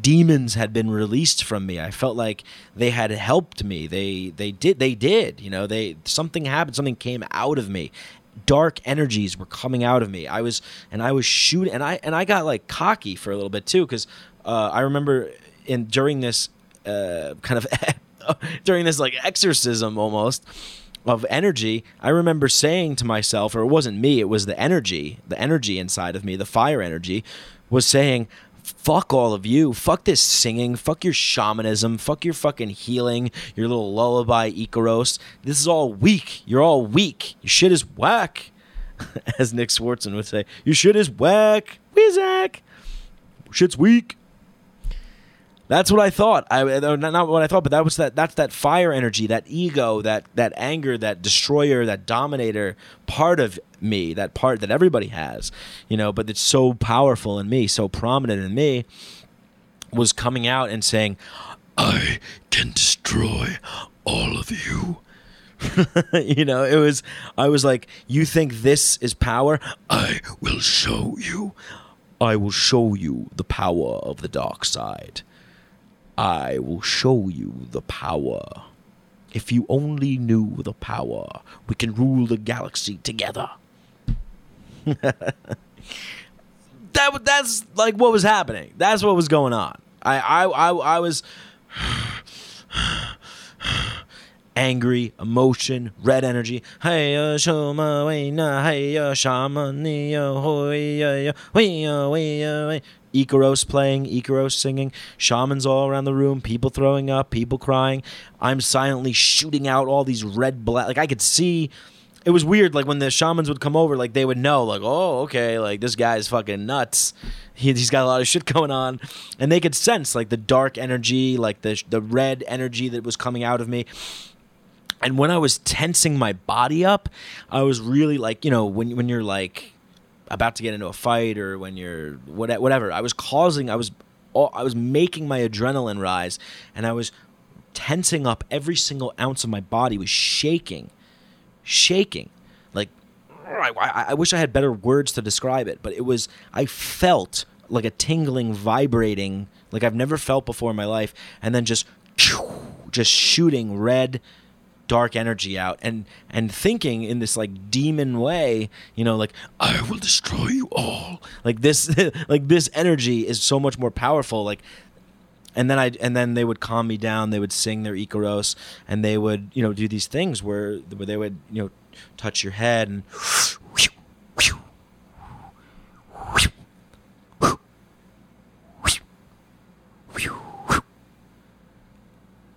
demons had been released from me. I felt like they had helped me. They they did they did. You know, they something happened. Something came out of me. Dark energies were coming out of me. I was and I was shooting, and I and I got like cocky for a little bit too, because uh, I remember in during this uh, kind of during this like exorcism almost of energy, I remember saying to myself, or it wasn't me, it was the energy, the energy inside of me, the fire energy, was saying, "Fuck all of you. Fuck this singing. Fuck your shamanism. Fuck your fucking healing. Your little lullaby Iquitos. This is all weak. You're all weak. Your shit is whack." As Nick Swartzen would say, your shit is whack. Weezak. Shit's weak. That's what I thought. I not what I thought, but that was that. That's that fire energy, that ego, that that anger, that destroyer, that dominator part of me, that part that everybody has, you know. But it's so powerful in me, so prominent in me, was coming out and saying, "I can destroy all of you." You know, it was. I was like, "You think this is power? I will show you. I will show you the power of the dark side. I will show you the power. If you only knew the power, we can rule the galaxy together." that That's like what was happening. That's what was going on. I, I, I, I was angry, emotion, red energy. Hiya shoma weena, hiya shamaniya hoya, weya weya weya. Iquitos playing, Iquitos singing, shamans all around the room, people throwing up, people crying. I'm silently shooting out all these red, black. Like I could see, it was weird. Like when the shamans would come over, like they would know, like, oh, okay, like this guy's fucking nuts. He, he's got a lot of shit going on, and they could sense like the dark energy, like the the red energy that was coming out of me. And when I was tensing my body up, I was really like, you know, when when you're like about to get into a fight, or when you're whatever, I was causing, I was, I was making my adrenaline rise, and I was tensing up. Every single ounce of my body was shaking, shaking. Like, I, I wish I had better words to describe it, but it was, I felt like a tingling, vibrating, like I've never felt before in my life. And then just, just shooting red, dark energy out, and and thinking in this like demon way, you know, like, I will destroy you all. Like this, like this energy is so much more powerful. Like, and then I and then they would calm me down. They would sing their Iquitos, and they would, you know, do these things where where they would, you know, touch your head and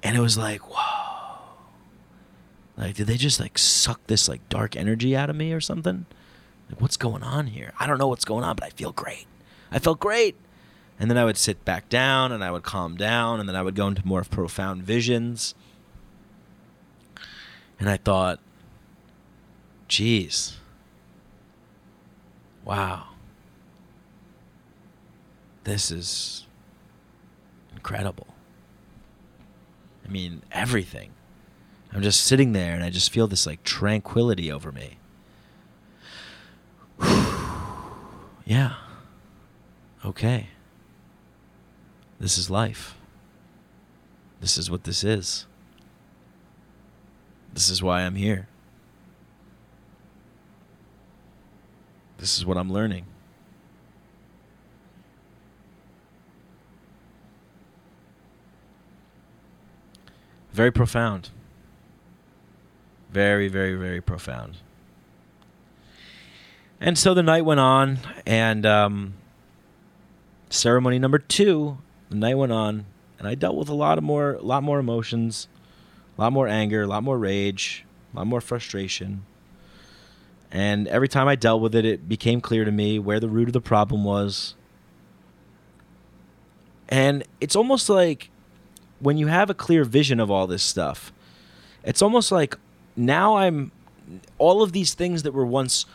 and it was like, wow. Like, did they just like suck this like dark energy out of me or something? Like, what's going on here? I don't know what's going on, but I feel great. I felt great. And then I would sit back down, and I would calm down, and then I would go into more profound visions. And I thought, geez, wow, this is incredible. I mean, everything. I'm just sitting there, and I just feel this like tranquility over me. Yeah. Okay. This is life. This is what this is. This is why I'm here. This is what I'm learning. Very profound. Very, very, very profound. And so the night went on, and um, ceremony number two, the night went on, and I dealt with a lot of more, a lot more emotions, a lot more anger, a lot more rage, a lot more frustration. And every time I dealt with it, it became clear to me where the root of the problem was. And it's almost like when you have a clear vision of all this stuff, it's almost like, now I'm, all of these things that were once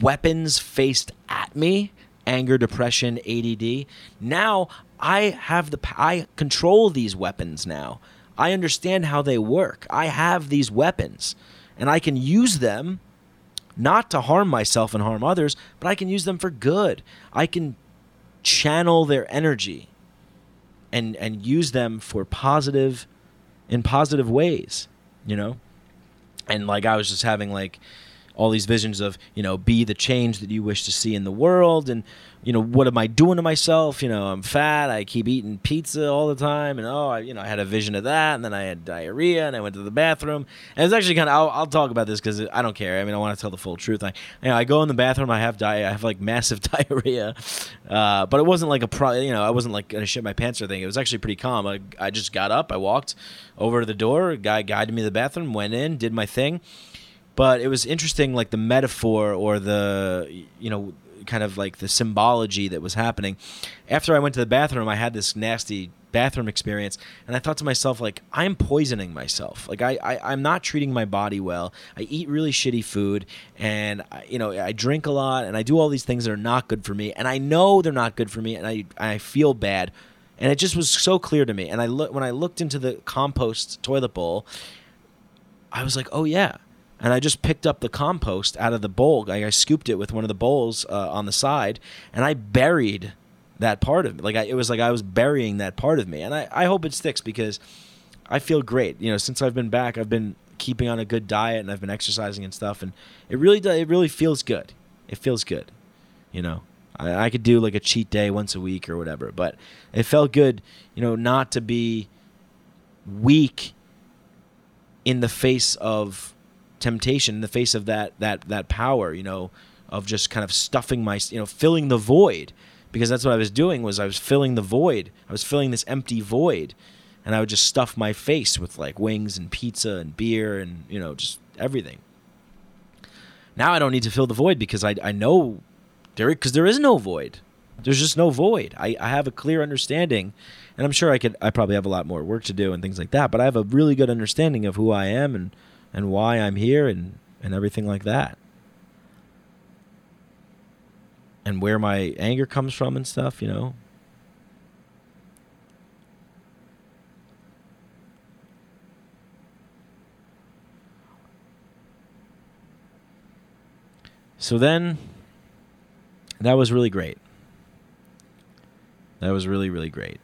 weapons faced at me anger, depression, A D D. Now I have the, I control these weapons now. I understand how they work. I have these weapons and I can use them not to harm myself and harm others, but I can use them for good. I can channel their energy and and use them for positive, in positive ways, you know? And like I was just having like all these visions of, you know, be the change that you wish to see in the world. And, you know, what am I doing to myself? You know, I'm fat. I keep eating pizza all the time. And, oh, I, you know, I had a vision of that. And then I had diarrhea and I went to the bathroom. And it's actually kind of, I'll, I'll talk about this because I don't care. I mean, I want to tell the full truth. I, you know, I go in the bathroom. I have di- I have like massive diarrhea. Uh, but it wasn't like a pro, you know, I wasn't like going to shit my pants or thing. It was actually pretty calm. I, I just got up. I walked over to the door. A guy guided me to the bathroom, went in, did my thing. But it was interesting, like the metaphor or the, you know, kind of like the symbology that was happening. After I went to the bathroom, I had this nasty bathroom experience. And I thought to myself, like, I'm poisoning myself. Like, I, I, I'm not treating my body well. I eat really shitty food. And, I, you know, I drink a lot. And I do all these things that are not good for me. And I know they're not good for me. And I, I feel bad. And it just was so clear to me. And I look, when I looked into the compost toilet bowl, I was like, oh, yeah. And I just picked up the compost out of the bowl. I, I scooped it with one of the bowls uh, on the side, and I buried that part of me. Like I, it was like I was burying that part of me. And I, I hope it sticks because I feel great. You know, since I've been back, I've been keeping on a good diet and I've been exercising and stuff. And it really does, it really feels good. It feels good. You know, I, I could do like a cheat day once a week or whatever, but it felt good. You know, not to be weak in the face of temptation, in the face of that that that power, you know, of just kind of stuffing my, you know, filling the void, because that's what I was doing. Was I was filling the void. I was filling this empty void, and I would just stuff my face with like wings and pizza and beer and, you know, just everything. Now I don't need to fill the void because I I know there, because there is no void. There's just no void. I, I have a clear understanding, and I'm sure I could I probably have a lot more work to do and things like that, but I have a really good understanding of who I am and and why I'm here and, and everything like that. And where my anger comes from and stuff, you know. So then, that was really great. That was really, really great.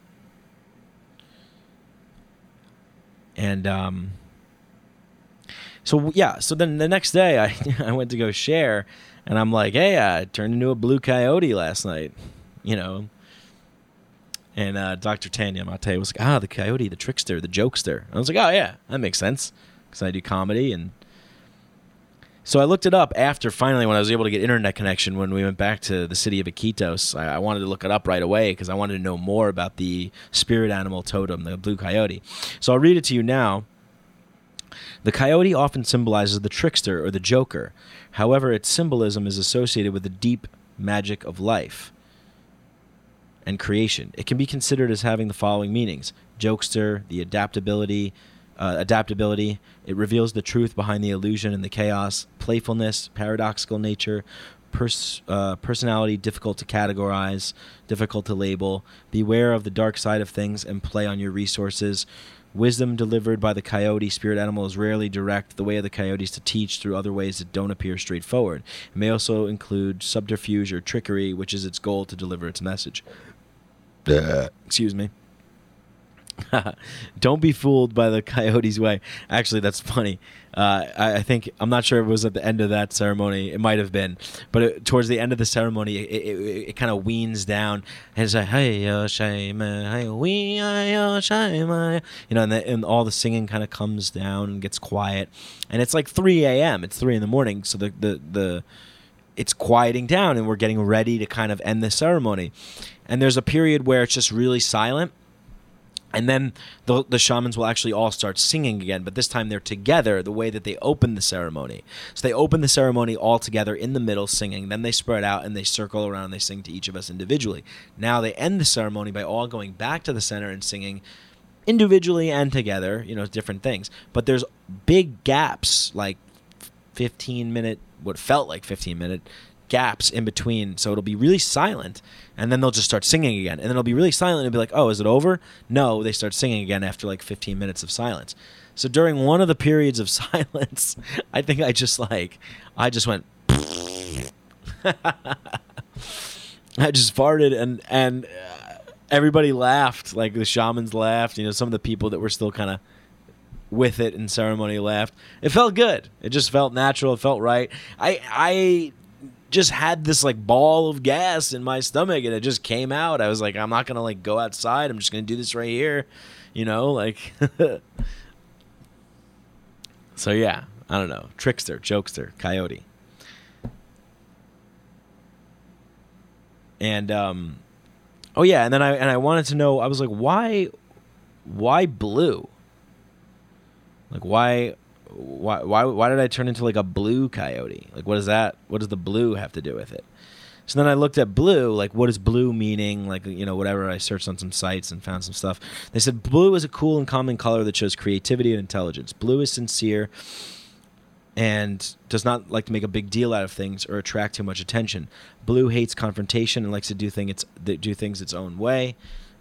And, um... So, yeah, so then the next day I I went to go share, and I'm like, hey, I turned into a blue coyote last night, you know. And uh, Doctor Tanya Maté was like, ah, the coyote, the trickster, the jokester. And I was like, oh, yeah, that makes sense because I do comedy. And so I looked it up after, finally, when I was able to get internet connection when we went back to the city of Iquitos. I, I wanted to look it up right away because I wanted to know more about the spirit animal totem, the blue coyote. So I'll read it to you now. The coyote often symbolizes the trickster or the joker. However, its symbolism is associated with the deep magic of life and creation. It can be considered as having the following meanings. Jokester, the adaptability, uh, adaptability. It reveals the truth behind the illusion and the chaos. Playfulness, paradoxical nature. Pers- uh, personality, difficult to categorize, difficult to label. Beware of the dark side of things and play on your resources. Wisdom delivered by the coyote spirit animal is rarely direct. The way of the coyote is to teach through other ways that don't appear straightforward. It may also include subterfuge or trickery, which is its goal to deliver its message. Excuse me. Don't be fooled by the coyote's way. Actually, that's funny. Uh, I, I think, I'm not sure if it was at the end of that ceremony. It might have been. But it, towards the end of the ceremony, it, it, it kind of weans down. And it's like, hey, oh, shayma, hey, we, oh, shayma. You know, and, the, and all the singing kind of comes down and gets quiet. And it's like three a.m. It's three in the morning. So the the, the it's quieting down and we're getting ready to kind of end the ceremony. And there's a period where it's just really silent. And then the, the shamans will actually all start singing again, but this time they're together the way that they open the ceremony. So they open the ceremony all together in the middle singing. Then they spread out and they circle around and they sing to each of us individually. Now they end the ceremony by all going back to the center and singing individually and together, you know, different things. But there's big gaps, like fifteen-minute, what felt like fifteen-minute gaps in between, so it'll be really silent, and then they'll just start singing again, and then it'll be really silent and be like, oh, is it over? No, they start singing again after like fifteen minutes of silence. So during one of the periods of silence, I think I just like I just went I just farted, and and everybody laughed, like the shamans laughed, you know, some of the people that were still kind of with it in ceremony laughed. It felt good. It just felt natural. It felt right. I I just had this like ball of gas in my stomach, and it just came out. I was like, I'm not gonna like go outside. I'm just gonna do this right here, you know, like. So yeah, I don't know. Trickster, jokester, coyote. And um, oh yeah, and then I and I wanted to know. I was like, why, why blue? Like why, why, why, why did I turn into like a blue coyote? Like what is that? What does the blue have to do with it? So then I looked at blue. Like what is blue meaning? Like, you know, whatever. I searched on some sites and found some stuff. They said blue is a cool and calming color that shows creativity and intelligence. Blue is sincere and does not like to make a big deal out of things or attract too much attention. Blue hates confrontation and likes to do things its, do things its own way.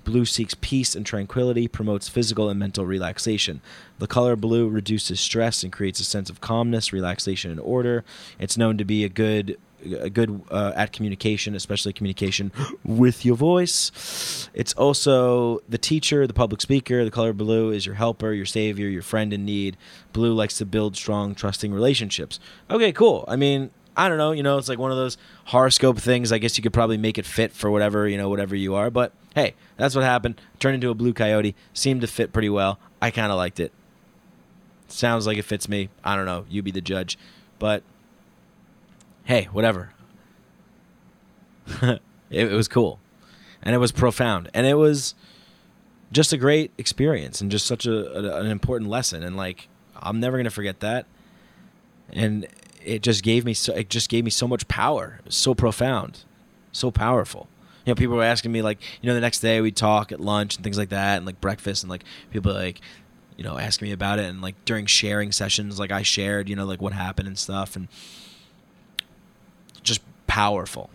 Blue seeks peace and tranquility, promotes physical and mental relaxation. The color blue reduces stress and creates a sense of calmness, relaxation, and order. It's known to be a good, a good uh, at communication, especially communication with your voice. It's also the teacher, the public speaker. The color blue is your helper, your savior, your friend in need. Blue likes to build strong, trusting relationships. Okay, cool. I mean, I don't know. You know, it's like one of those horoscope things. I guess you could probably make it fit for whatever, you know, whatever you are. But hey, that's what happened. Turned into a blue coyote. Seemed to fit pretty well. I kind of liked it. Sounds like it fits me. I don't know. You be the judge. But hey, whatever. it, it was cool. And it was profound. And it was just a great experience and just such a, a an important lesson. And like, I'm never going to forget that. And it just gave me so, it just gave me so much power. It was so profound, so powerful. You know, people were asking me, like, you know, the next day we talk at lunch and things like that, and like breakfast, and like people like, you know, asking me about it, and like during sharing sessions, like I shared, you know, like what happened and stuff, and just powerful,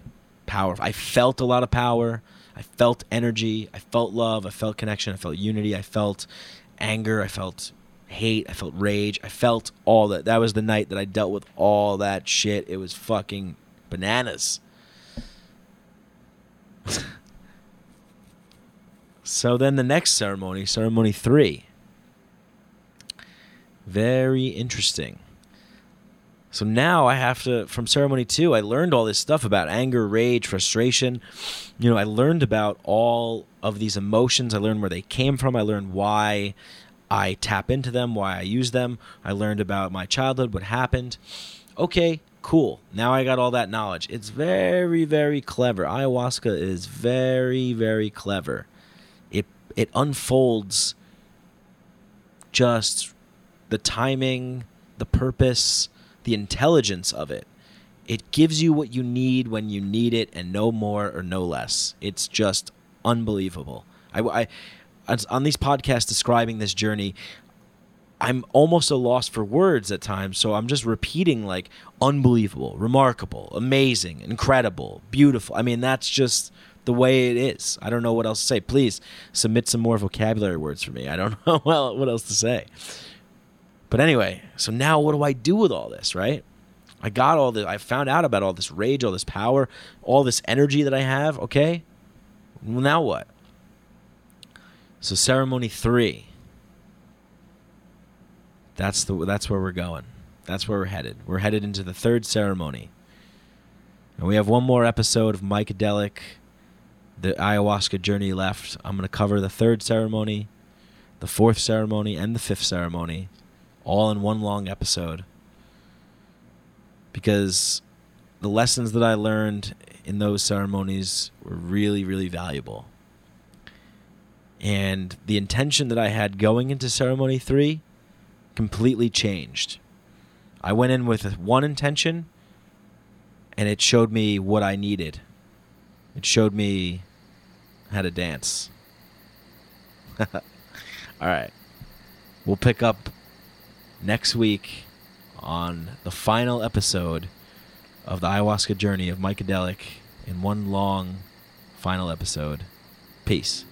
powerful. I felt a lot of power. I felt energy. I felt love. I felt connection. I felt unity. I felt anger. I felt hate. I felt rage. I felt all that. That was the night that I dealt with all that shit. It was fucking bananas. So then the next ceremony, ceremony three. Very interesting. So now I have to, from ceremony two, I learned all this stuff about anger, rage, frustration. You know, I learned about all of these emotions. I learned where they came from. I learned why I tap into them, why I use them. I learned about my childhood, what happened. Okay, cool. Now I got all that knowledge. It's very, very clever. Ayahuasca is very, very clever. It it unfolds just the timing, the purpose, the intelligence of it. It gives you what you need when you need it, and no more or no less. It's just unbelievable. I... I on these podcasts describing this journey, I'm almost at a loss for words at times, so I'm just repeating like unbelievable, remarkable, amazing, incredible, beautiful. I mean, that's just the way it is. I don't know what else to say. Please submit some more vocabulary words for me. I don't know what else to say. But anyway, so now what do I do with all this, right? I got all this. I found out about all this rage, all this power, all this energy that I have, okay? Well, now what? So ceremony three, that's the that's where we're going. That's where we're headed. We're headed into the third ceremony. And we have one more episode of Mikeadelic, the ayahuasca journey left. I'm going to cover the third ceremony, the fourth ceremony, and the fifth ceremony, all in one long episode. Because the lessons that I learned in those ceremonies were really, really valuable. And the intention that I had going into ceremony three completely changed. I went in with one intention, and it showed me what I needed. It showed me how to dance. All right. We'll pick up next week on the final episode of the ayahuasca journey of Mikeadelic in one long final episode. Peace.